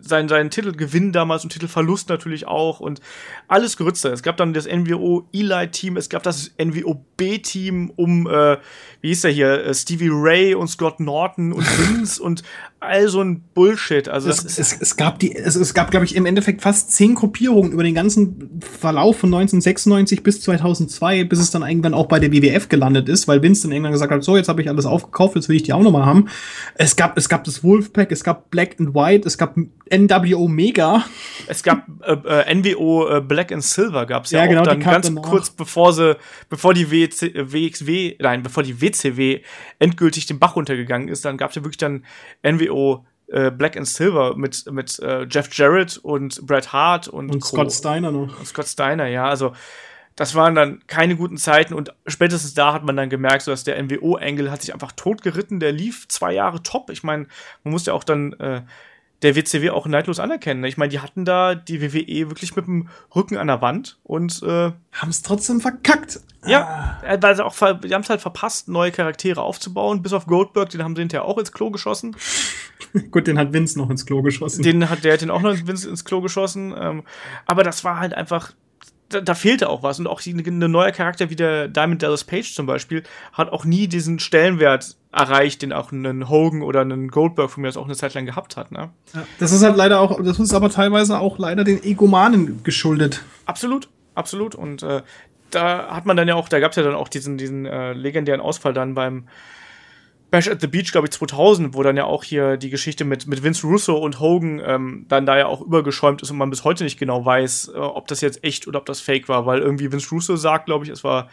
seinen Titelgewinn damals und Titelverlust natürlich auch und alles Grütze. Es gab dann das NWO-Eli-Team, es gab das NWO-B-Team um, wie hieß der hier, Stevie Ray und Scott Norton und Vince und all so ein Bullshit. Also es gab, glaube ich, im Endeffekt fast 10 Gruppierungen über den ganzen Verlauf von 1996 bis 2002, bis es dann irgendwann auch bei der WWF gelandet ist, weil Vince dann irgendwann gesagt hat, so, jetzt habe ich alles aufgekauft, jetzt will ich die auch nochmal haben. Es gab das Wolfpack, es gab Black and White, es gab NWO Mega. Es gab NWO Black and Silver gab's ja, genau, auch dann ganz danach. Kurz bevor die WCW endgültig den Bach runtergegangen ist, dann gab's ja wirklich dann NWO Black and Silver mit Jeff Jarrett und Bret Hart und Scott Steiner noch. Und Scott Steiner, ja, also das waren dann keine guten Zeiten und spätestens da hat man dann gemerkt, so dass der NWO-Engel hat sich einfach totgeritten, der lief 2 Jahre top. Ich meine, man muss ja auch dann der WCW auch neidlos anerkennen. Ich meine, die hatten da die WWE wirklich mit dem Rücken an der Wand und haben es trotzdem verkackt. Ja, also auch die haben es halt verpasst, neue Charaktere aufzubauen, bis auf Goldberg, den haben sie hinterher auch ins Klo geschossen. Gut, den hat Vince noch ins Klo geschossen. Den hat den auch noch ins Klo geschossen. Aber das war halt einfach da fehlte auch was. Und auch ein neuer Charakter wie der Diamond Dallas Page zum Beispiel hat auch nie diesen Stellenwert erreicht, den auch einen Hogan oder einen Goldberg von mir das auch eine Zeit lang gehabt hat. Ne? Ja, das ist halt leider auch, das ist aber teilweise auch leider den Egomanen geschuldet. Absolut, absolut. Und da hat man dann ja auch, da gab es ja dann auch diesen legendären Ausfall dann beim Bash at the Beach, glaube ich, 2000, wo dann ja auch hier die Geschichte mit Vince Russo und Hogan dann da ja auch übergeschäumt ist und man bis heute nicht genau weiß, ob das jetzt echt oder ob das fake war, weil irgendwie Vince Russo sagt, glaube ich, es war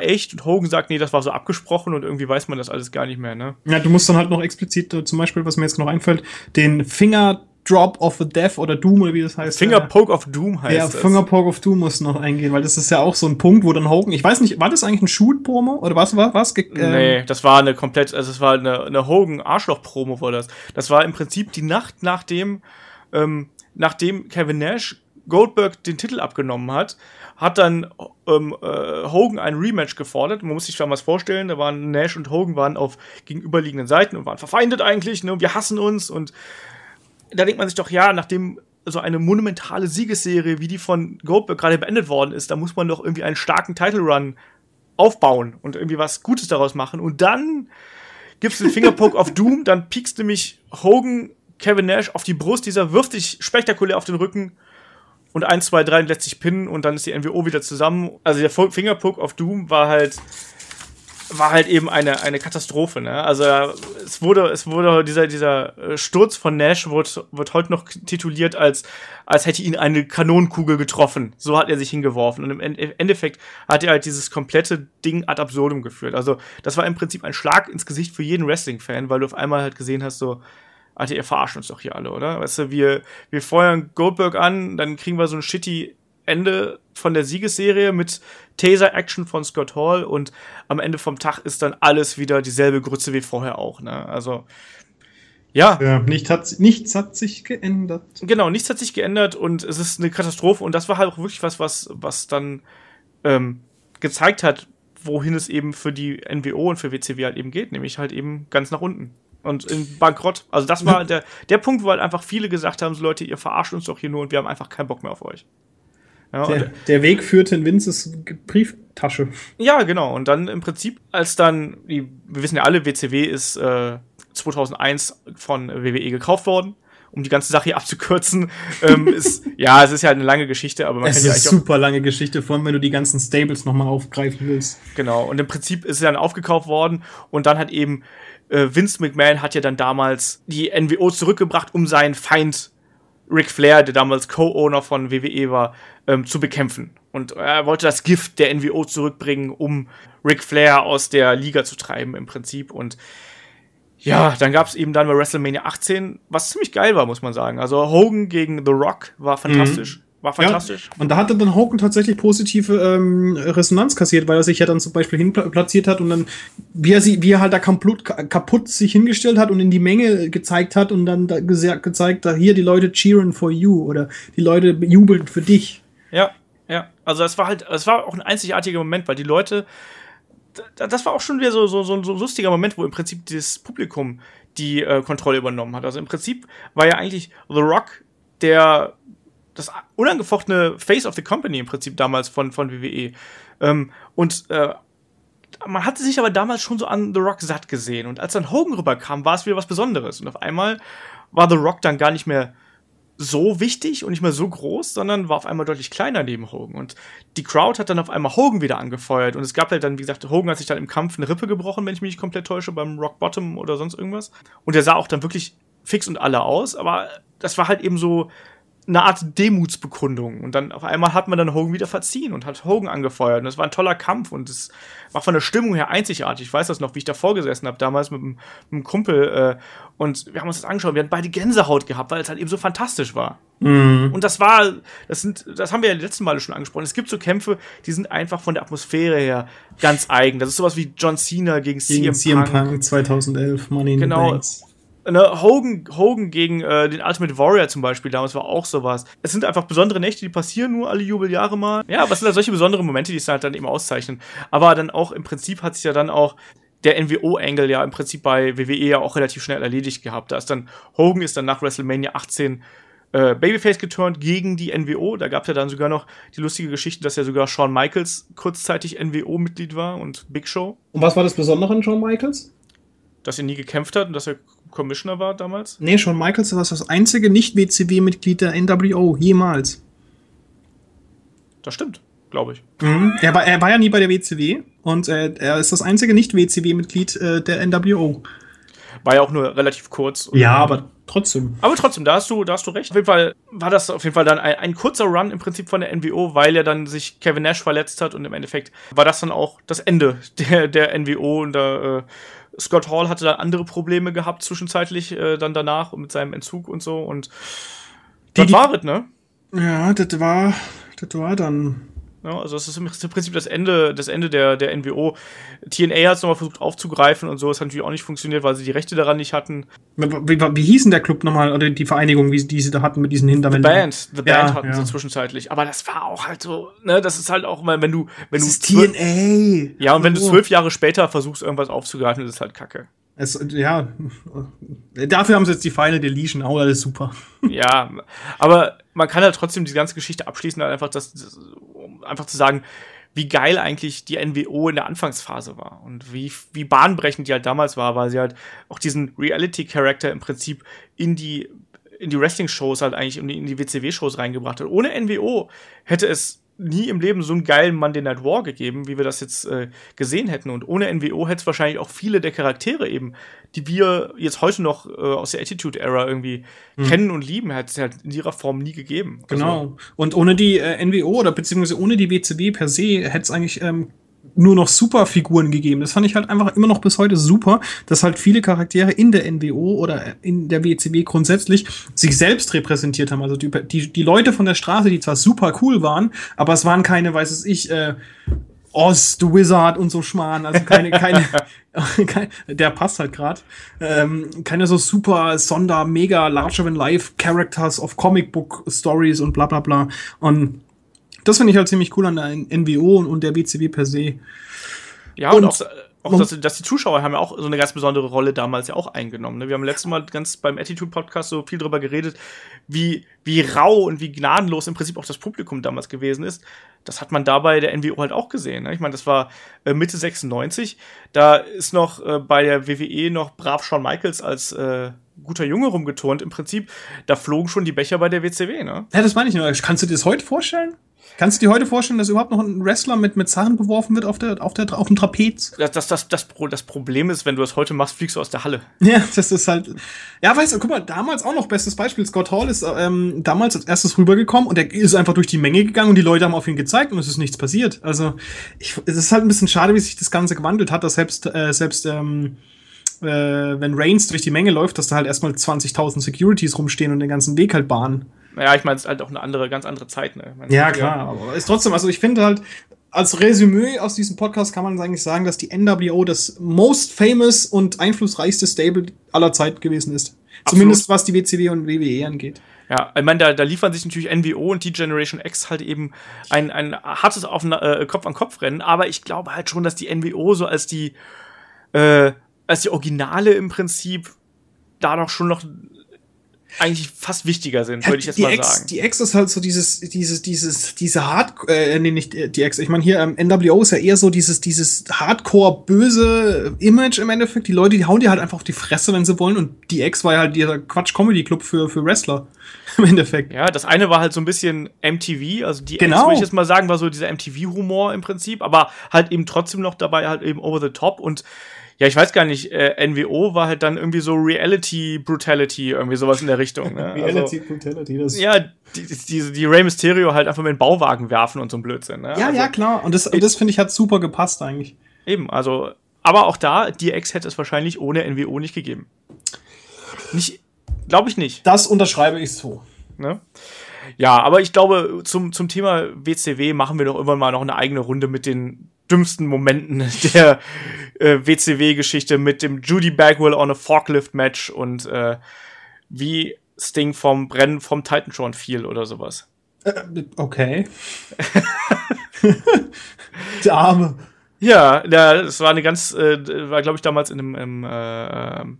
echt und Hogan sagt, nee, das war so abgesprochen und irgendwie weiß man das alles gar nicht mehr, ne? Ja, du musst dann halt noch explizit, zum Beispiel, was mir jetzt noch einfällt, den Finger Drop of the Death oder Doom oder wie das heißt. Fingerpoke of Doom heißt das. Ja, Fingerpoke of Doom muss noch eingehen, weil das ist ja auch so ein Punkt, wo dann Hogan, ich weiß nicht, war das eigentlich ein Shoot-Promo oder was? Nee, das war eine komplett, also es war eine Hogan-Arschloch-Promo war das. Das war im Prinzip die Nacht, nachdem Kevin Nash Goldberg den Titel abgenommen hat, hat dann Hogan ein Rematch gefordert. Man muss sich damals vorstellen, da waren Nash und Hogan waren auf gegenüberliegenden Seiten und waren verfeindet eigentlich, ne, wir hassen uns und da denkt man sich doch, ja, nachdem so eine monumentale Siegesserie wie die von Goldberg gerade beendet worden ist, da muss man doch irgendwie einen starken Title Run aufbauen und irgendwie was Gutes daraus machen. Und dann gibt's den Fingerpoke of Doom, dann piekst nämlich Hogan Kevin Nash auf die Brust, dieser wirft sich spektakulär auf den Rücken und 1, 2, 3 lässt sich pinnen und dann ist die NWO wieder zusammen. Also der Fingerpoke of Doom war halt eben eine Katastrophe, ne? Also es wurde dieser Sturz von Nash wird heute noch tituliert als hätte ihn eine Kanonenkugel getroffen. So hat er sich hingeworfen und im Endeffekt hat er halt dieses komplette Ding ad absurdum geführt. Also das war im Prinzip ein Schlag ins Gesicht für jeden Wrestling-Fan, weil du auf einmal halt gesehen hast so, Alter, ihr verarscht uns doch hier alle, oder? Weißt du, wir feuern Goldberg an, dann kriegen wir so ein shitty Ende von der Siegesserie mit Taser-Action von Scott Hall und am Ende vom Tag ist dann alles wieder dieselbe Grütze wie vorher auch, ne? Also, ja nichts hat sich geändert. Genau, nichts hat sich geändert und es ist eine Katastrophe und das war halt auch wirklich was dann gezeigt hat, wohin es eben für die NWO und für WCW halt eben geht, nämlich halt eben ganz nach unten. Und in Bankrott. Also das war der Punkt, wo halt einfach viele gesagt haben, so Leute, ihr verarscht uns doch hier nur und wir haben einfach keinen Bock mehr auf euch. Ja, der Weg führte in Vinces Brieftasche. Ja, genau. Und dann im Prinzip, als dann, wir wissen ja alle, WCW ist 2001 von WWE gekauft worden. Um die ganze Sache hier abzukürzen, es ist ja eine lange Geschichte, aber man kann ja eigentlich auch... Es ist super lange Geschichte, vor allem, wenn du die ganzen Stables nochmal aufgreifen willst. Genau. Und im Prinzip ist sie dann aufgekauft worden und dann hat eben Vince McMahon hat ja dann damals die NWO zurückgebracht, um seinen Feind Ric Flair, der damals Co-Owner von WWE war, zu bekämpfen. Und er wollte das Gift der NWO zurückbringen, um Ric Flair aus der Liga zu treiben im Prinzip. Und ja, dann gab es eben dann bei WrestleMania 18, was ziemlich geil war, muss man sagen. Also Hogan gegen The Rock war fantastisch. War fantastisch. Ja. Und da hatte dann Hogan tatsächlich positive Resonanz kassiert, weil er sich ja dann zum Beispiel hinplatziert hat und dann, wie er halt da kaputt sich hingestellt hat und in die Menge gezeigt hat und dann da gezeigt, da hier die Leute cheering for you oder die Leute jubeln für dich. Ja, ja. Also es war auch ein einzigartiger Moment, weil die Leute, das war auch schon wieder so ein lustiger Moment, wo im Prinzip das Publikum die Kontrolle übernommen hat. Also im Prinzip war ja eigentlich The Rock das unangefochtene Face of the Company im Prinzip damals von WWE. Man hatte sich aber damals schon so an The Rock satt gesehen. Und als dann Hogan rüberkam, war es wieder was Besonderes. Und auf einmal war The Rock dann gar nicht mehr so wichtig und nicht mehr so groß, sondern war auf einmal deutlich kleiner neben Hogan. Und die Crowd hat dann auf einmal Hogan wieder angefeuert. Und es gab halt dann, wie gesagt, Hogan hat sich dann im Kampf eine Rippe gebrochen, wenn ich mich nicht komplett täusche, beim Rock Bottom oder sonst irgendwas. Und der sah auch dann wirklich fix und alle aus. Aber das war halt eben so eine Art Demutsbekundung. Und dann auf einmal hat man dann Hogan wieder verziehen und hat Hogan angefeuert. Und es war ein toller Kampf und es war von der Stimmung her einzigartig. Ich weiß das noch, wie ich davor gesessen habe, damals mit einem Kumpel. Und wir haben uns das angeschaut. Wir hatten beide Gänsehaut gehabt, weil es halt eben so fantastisch war. Mhm. Und das haben wir ja die letzten Male schon angesprochen. Es gibt so Kämpfe, die sind einfach von der Atmosphäre her ganz eigen. Das ist sowas wie John Cena gegen CM Punk 2011, Money in the Bank. Hogan gegen den Ultimate Warrior zum Beispiel, damals war auch sowas. Es sind einfach besondere Nächte, die passieren nur alle Jubeljahre mal. Ja, was sind da solche besonderen Momente, die es halt dann eben auszeichnen. Aber dann auch im Prinzip hat sich ja dann auch der NWO-Angle ja im Prinzip bei WWE ja auch relativ schnell erledigt gehabt. Da ist dann Hogan nach WrestleMania 18 Babyface geturnt gegen die NWO. Da gab es ja dann sogar noch die lustige Geschichte, dass ja sogar Shawn Michaels kurzzeitig NWO-Mitglied war und Big Show. Und was war das Besondere an Shawn Michaels? Dass er nie gekämpft hat und dass er Commissioner war damals? Nee, Shawn Michaels war das einzige Nicht-WCW-Mitglied der NWO, jemals. Das stimmt, glaube ich. Mhm. Er war ja nie bei der WCW und er ist das einzige Nicht-WCW-Mitglied der NWO. War ja auch nur relativ kurz. Ja, aber trotzdem. Aber trotzdem, da hast du recht. Auf jeden Fall war das dann ein kurzer Run im Prinzip von der NWO, weil ja dann sich Kevin Nash verletzt hat und im Endeffekt war das dann auch das Ende der NWO und da Scott Hall hatte dann andere Probleme gehabt zwischenzeitlich dann danach mit seinem Entzug und so und das war es, ne? Ja, das war dann... Ja, also das ist im Prinzip das Ende der NWO. TNA hat es nochmal versucht aufzugreifen und so. Das hat natürlich auch nicht funktioniert, weil sie die Rechte daran nicht hatten. Wie hieß denn der Club nochmal? Oder die Vereinigung, die sie da hatten mit diesen Hintermännern? The Band hatten sie zwischenzeitlich. Aber das war auch halt so, ne? Das ist halt auch mal, wenn du ist TNA! Ja, und wenn du 12 Jahre später versuchst, irgendwas aufzugreifen, ist es halt kacke. Dafür haben sie jetzt die Final Deletion, auch alles super. Ja, aber man kann halt trotzdem die ganze Geschichte abschließen, halt einfach um einfach zu sagen, wie geil eigentlich die NWO in der Anfangsphase war und wie bahnbrechend die halt damals war, weil sie halt auch diesen Reality-Charakter im Prinzip in die Wrestling-Shows halt eigentlich in die WCW-Shows reingebracht hat. Ohne NWO hätte es nie im Leben so einen geilen Monday Night War gegeben, wie wir das jetzt gesehen hätten. Und ohne NWO hätte es wahrscheinlich auch viele der Charaktere eben, die wir jetzt heute noch aus der Attitude Era irgendwie kennen und lieben, hätte es halt in ihrer Form nie gegeben. Genau. Also, und ohne die NWO oder beziehungsweise ohne die WCW per se hätte es eigentlich nur noch Superfiguren gegeben. Das fand ich halt einfach immer noch bis heute super, dass halt viele Charaktere in der NWO oder in der WCW grundsätzlich sich selbst repräsentiert haben. Also die Leute von der Straße, die zwar super cool waren, aber es waren keine, weiß ich, Oz, The Wizard und so Schmarrn. Also keine der passt halt gerade. Keine so super mega larger-than-life Characters of Comic Book Stories und bla bla bla. Und das finde ich halt ziemlich cool an der NWO und der WCW per se. Ja, und auch dass die Zuschauer haben ja auch so eine ganz besondere Rolle damals ja auch eingenommen. Ne? Wir haben letztes Mal ganz beim Attitude-Podcast so viel drüber geredet, wie rau und wie gnadenlos im Prinzip auch das Publikum damals gewesen ist. Das hat man dabei der NWO halt auch gesehen. Ne? Ich meine, das war Mitte 96. Da ist noch bei der WWE noch brav Shawn Michaels als guter Junge rumgeturnt. Im Prinzip, da flogen schon die Becher bei der WCW. Ne? Ja, das meine ich nur. Kannst du dir das heute vorstellen? Kannst du dir heute vorstellen, dass überhaupt noch ein Wrestler mit Sachen beworfen wird auf dem Trapez? Das Problem ist, wenn du das heute machst, fliegst du aus der Halle. Ja, das ist halt. Ja, weißt du, guck mal, damals auch noch bestes Beispiel. Scott Hall ist damals als erstes rübergekommen und er ist einfach durch die Menge gegangen und die Leute haben auf ihn gezeigt und es ist nichts passiert. Also, es ist halt ein bisschen schade, wie sich das Ganze gewandelt hat, dass selbst wenn Reigns durch die Menge läuft, dass da halt erstmal 20.000 Securities rumstehen und den ganzen Weg halt bahnen. Naja, ich meine, es ist halt auch eine ganz andere Zeit, ne? Ja, klar, aber ist trotzdem, also ich finde halt, als Resümee aus diesem Podcast kann man eigentlich sagen, dass die NWO das most famous und einflussreichste Stable aller Zeit gewesen ist. Absolut. Zumindest was die WCW und WWE angeht. Ja, ich meine, da liefern sich natürlich NWO und die Generation X halt eben ein hartes Kopf-an-Kopf-Rennen, aber ich glaube halt schon, dass die NWO so als die Originale im Prinzip da doch schon noch eigentlich fast wichtiger sind, würde ich jetzt mal sagen. Die X ist halt so diese Hardcore, nee, nicht die X, ich meine hier, NWO ist ja eher so dieses Hardcore-böse Image im Endeffekt. Die Leute, die hauen dir halt einfach auf die Fresse, wenn sie wollen, und die X war ja halt dieser Quatsch-Comedy-Club für Wrestler im Endeffekt. Ja, das eine war halt so ein bisschen MTV, also die X, würde ich jetzt mal sagen, war so dieser MTV-Humor im Prinzip, aber halt eben trotzdem noch dabei halt eben over the top und ja, ich weiß gar nicht, NWO war halt dann irgendwie so Reality-Brutality, irgendwie sowas in der Richtung. Ne? Reality-Brutality, also, das... Ja, die Rey Mysterio halt einfach mit den Bauwagen werfen und so ein Blödsinn. Ne? Ja, also, ja, klar. Und das finde ich, hat super gepasst eigentlich. Eben, also... Aber auch da, DX hätte es wahrscheinlich ohne NWO nicht gegeben. Nicht, glaube ich nicht. Das unterschreibe ich so. Ne? Ja, aber ich glaube, zum Thema WCW machen wir doch irgendwann mal noch eine eigene Runde mit den dümmsten Momenten der WCW-Geschichte mit dem Judy Bagwell on a Forklift-Match und wie Sting vom Brennen vom Titantron fiel oder sowas. Okay. Der Arme. Ja, das war glaube ich, damals in einem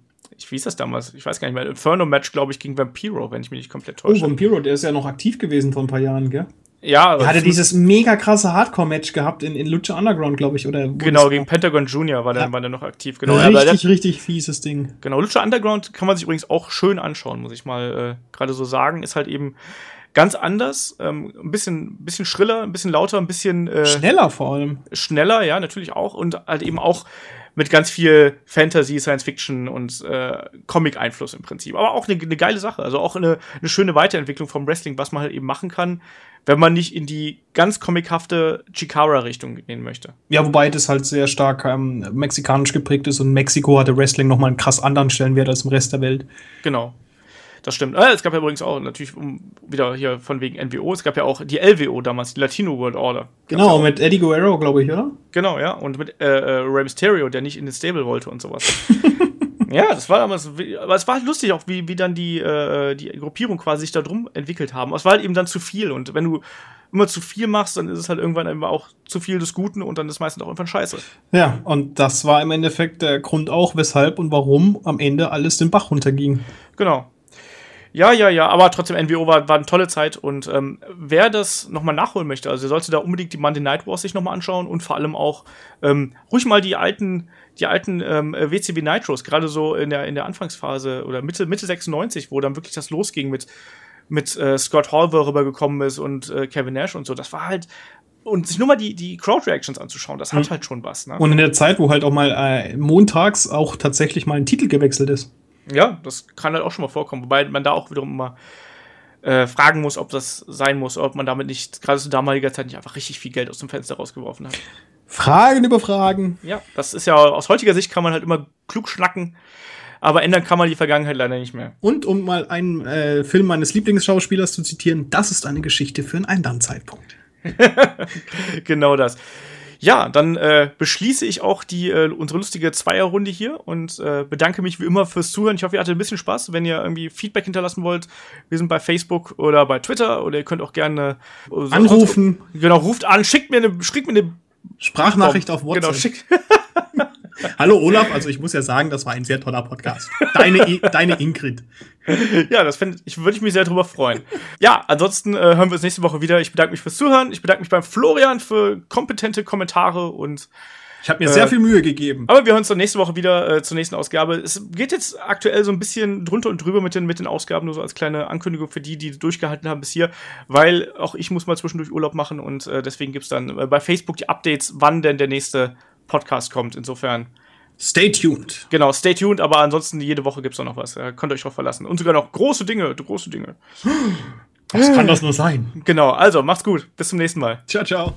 wie hieß das damals? Ich weiß gar nicht mehr. Inferno-Match, glaube ich, gegen Vampiro, wenn ich mich nicht komplett täusche. Oh, Vampiro, der ist ja noch aktiv gewesen vor ein paar Jahren, gell? Ja. Er hatte dieses mega krasse Hardcore-Match gehabt in Lucha Underground, glaube ich, oder? Genau, gegen Pentagon Junior war der noch aktiv. Genau. Richtig fieses Ding. Genau, Lucha Underground kann man sich übrigens auch schön anschauen, muss ich mal gerade so sagen. Ist halt eben ganz anders, ein bisschen schriller, ein bisschen lauter, ein bisschen schneller vor allem. Schneller, ja, natürlich auch. Und halt eben auch mit ganz viel Fantasy, Science-Fiction und Comic-Einfluss im Prinzip. Aber auch eine geile Sache. Also auch eine schöne Weiterentwicklung vom Wrestling, was man halt eben machen kann, wenn man nicht in die ganz comichafte Chikara-Richtung gehen möchte. Ja, wobei das halt sehr stark mexikanisch geprägt ist. Und Mexiko hatte Wrestling nochmal einen krass anderen Stellenwert als im Rest der Welt. Genau. Das stimmt. Es gab ja übrigens auch, natürlich wieder hier von wegen NWO, es gab ja auch die LWO damals, die Latino World Order. Genau, ja mit Eddie Guerrero, glaube ich, oder? Genau, ja. Und mit Rey Mysterio, der nicht in den Stable wollte und sowas. Ja, das war damals, aber es war halt lustig auch, wie dann die Gruppierung quasi sich da drum entwickelt haben. Es war halt eben dann zu viel und wenn du immer zu viel machst, dann ist es halt irgendwann immer auch zu viel des Guten und dann ist meistens auch irgendwann scheiße. Ja, und das war im Endeffekt der Grund auch, weshalb und warum am Ende alles den Bach runterging. Genau. Ja, aber trotzdem, NWO war eine tolle Zeit und wer das nochmal nachholen möchte, also ihr solltet da unbedingt die Monday Night Wars sich nochmal anschauen und vor allem auch ruhig mal die alten WCW Nitros, gerade so in der Anfangsphase oder Mitte 96, wo dann wirklich das losging mit Scott Hall, wo er rübergekommen ist und Kevin Nash und so, das war halt. Und sich nur mal die Crowd-Reactions anzuschauen, das hat halt schon was. Ne? Und in der Zeit, wo halt auch mal montags auch tatsächlich mal ein Titel gewechselt ist. Ja, das kann halt auch schon mal vorkommen, wobei man da auch wiederum mal fragen muss, ob das sein muss, ob man damit nicht, gerade zu damaliger Zeit, nicht einfach richtig viel Geld aus dem Fenster rausgeworfen hat. Fragen über Fragen. Ja, das ist ja, aus heutiger Sicht kann man halt immer klug schnacken, aber ändern kann man die Vergangenheit leider nicht mehr. Und um mal einen Film meines Lieblingsschauspielers zu zitieren, das ist eine Geschichte für einen anderen Zeitpunkt. Genau das. Ja, dann beschließe ich auch unsere lustige Zweierrunde hier und bedanke mich wie immer fürs Zuhören. Ich hoffe, ihr hattet ein bisschen Spaß. Wenn ihr irgendwie Feedback hinterlassen wollt, wir sind bei Facebook oder bei Twitter oder ihr könnt auch gerne anrufen. Genau, ruft an, schickt mir eine Sprachnachricht auf WhatsApp. Genau, schickt. Hallo Olaf, also ich muss ja sagen, das war ein sehr toller Podcast. Deine Ingrid. Ja, das würde ich mich sehr drüber freuen. Ja, ansonsten hören wir uns nächste Woche wieder. Ich bedanke mich fürs Zuhören. Ich bedanke mich beim Florian für kompetente Kommentare und ich habe mir sehr viel Mühe gegeben. Aber wir hören uns dann nächste Woche wieder zur nächsten Ausgabe. Es geht jetzt aktuell so ein bisschen drunter und drüber mit den Ausgaben, nur so als kleine Ankündigung für die durchgehalten haben bis hier, weil auch ich muss mal zwischendurch Urlaub machen und deswegen gibt's dann bei Facebook die Updates, wann denn der nächste Podcast kommt, insofern. Stay tuned. Genau, stay tuned, aber ansonsten jede Woche gibt's auch noch was. Könnt ihr euch drauf verlassen. Und sogar noch große Dinge. Was kann das nur sein? Genau, also macht's gut. Bis zum nächsten Mal. Ciao, ciao.